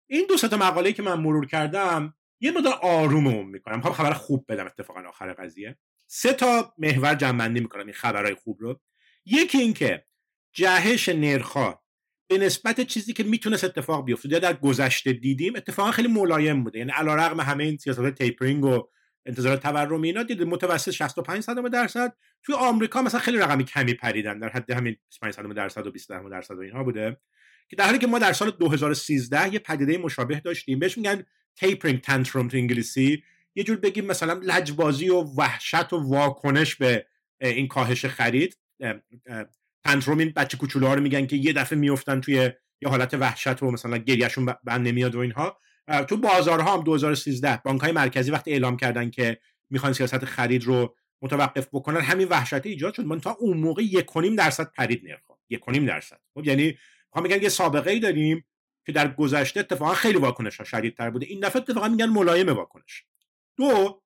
این دو تا مقاله‌ای که من مرور کردم یه مقدار آرومم می‌کنم. می‌خوام خبر خوب بدم اتفاقا آخر قضیه. سه تا محور جنببندی می‌کنم این خبرهای خوب رو. یکی این که جهش نرخ‌ها به نسبت چیزی که میتونست اتفاق بیفته یا در گذشته دیدیم اتفاقا خیلی ملایم بوده. یعنی علیرغم همه این سیاست‌های تیپرینگ و انتظارات تورمی اینا دیدیم متوسط 65% توی آمریکا مثلا خیلی رقمی کمی پریدن، در حد همین 25% و 20% و اینها بوده، که در حالی که ما در سال 2013 یه پدیده مشابه داشتیم بهش میگن تیپرینگ تانتروم تو انگلیسی، یه جور بگیم مثلا لجبازی و وحشت و واکنش به این کاهش خرید. تانتروم این بچه کوچولوها رو میگن که یه دفعه میافتن توی یه حالت وحشت و مثلا گریهشون بند نمیاد و اینها. تو بازارها هم 2013 بانک‌های مرکزی وقتی اعلام کردن که میخوان سیاست خرید رو متوقف بکنن همین وحشت ایجاد شد. من تا اون موقع 1.5% پرید نرخ‌ها، 1.5%. خب یعنی میخوام بگم یه سابقه‌ای داریم که در گذشته اتفاقا خیلی واکنش‌ها شدیدتر بوده، این دفعه اتفاقا میگن ملایم واکنش. دو،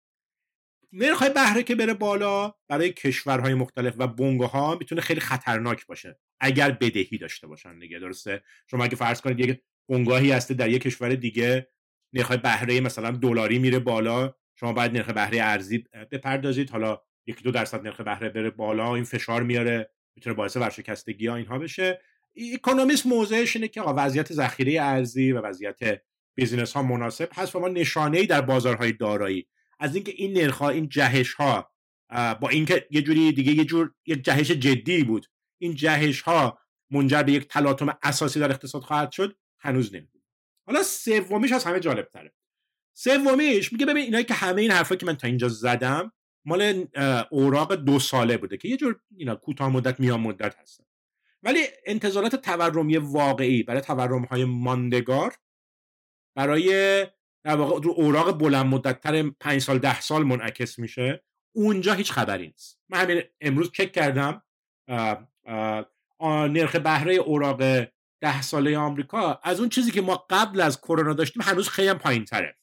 نرخ‌های بهره که بره بالا برای کشورهای مختلف و بنگاه‌ها میتونه خیلی خطرناک باشه اگر بدهی داشته باشن دیگه. درسته، شما اگه فرض کنید یک بنگاهی هسته در یک کشور دیگه، نرخ بهره مثلا دلاری میره بالا، شما باید نرخ بهره ارزی بپردازید، حالا 1-2% نرخ بهره بره بالا این فشار میاره، میتونه باعث ورشکستگی ها اینها بشه. اکونومیست موضعش اینه که آقا وضعیت ذخیره ارزی و وضعیت بیزینس ها مناسب هست و ما نشانه‌ای در بازارهای دارایی از اینکه این نرخ ها، این جهش ها، با اینکه یه جوری دیگه یک جهش جدی بود، این جهش ها منجر به یک تلاطم اساسی در اقتصاد خواهد شد، هنوز نمیدونم. حالا سومیش از همه جالب تره. سومیش میگه ببین اینایی که همه این حرفا که من تا اینجا زدم مال اوراق 2 ساله بوده که یه جور اینا کوتاه مدت، میان مدت هستن، ولی انتظارات تورمی واقعی برای تورم‌های ماندگار برای در واقع اوراق بلند مدت تر 5 سال 10 سال منعکس میشه. اونجا هیچ خبری نیست. من همین امروز چک کردم نرخ بهره اوراق 10 ساله آمریکا از اون چیزی که ما قبل از کرونا داشتیم هنوز خیلی هم پایین‌تره،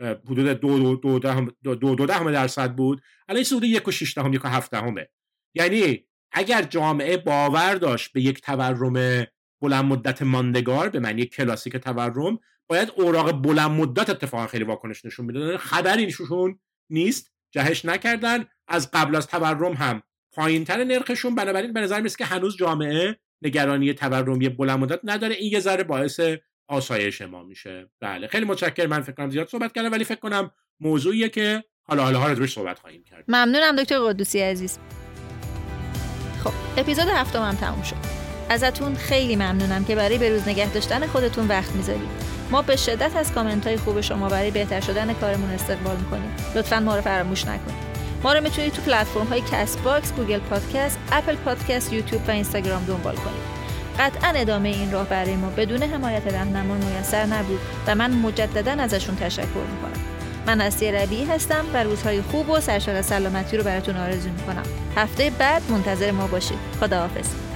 حدود 2.2% بود، الان حدود 1.6 1.7. یعنی اگر جامعه باور داشت به یک تورم بلند مدت ماندگار به معنی کلاسیک تورم، باید اوراق بلند مدت اتفاقا خیلی واکنش نشون میدادن. خبری نشون نیست، جهش نکردن، از قبل از تورم هم پایین‌تر نرخشون، بنابراین به نظر میاد که هنوز جامعه نگرانی تورمی بلند مدت نداره. این یه ذره باعث آسایش ما میشه. بله خیلی متشکرم. من فکر کنم زیاد صحبت کردم ولی فکر کنم موضوعیه که حالا روش صحبت خواهیم کرد. ممنونم دکتر قدوسی عزیز. خب اپیزود 7 هم تموم شد. ازتون خیلی ممنونم که برای بروز نگه داشتن خودتون وقت میذارید. ما به شدت از کامنت‌های خوب شما برای بهتر شدن کارمون استقبال می‌کنیم. لطفاً ما رو فراموش نکنید. ما رو میتونید تو پلتفرم‌های کست باکس، گوگل پادکست، اپل پادکست، یوتیوب و اینستاگرام دنبال کنید. قطعاً ادامه این راه برای ما بدون حمایت راهنمای میسر نبود و من مجدداً ازشون تشکر می‌کنم. من هستی ربیعی هستم و روزهای خوب و سرشار سلامتی رو براتون آرزو می‌کنم. هفته بعد منتظر ما باشید. خداحافظ.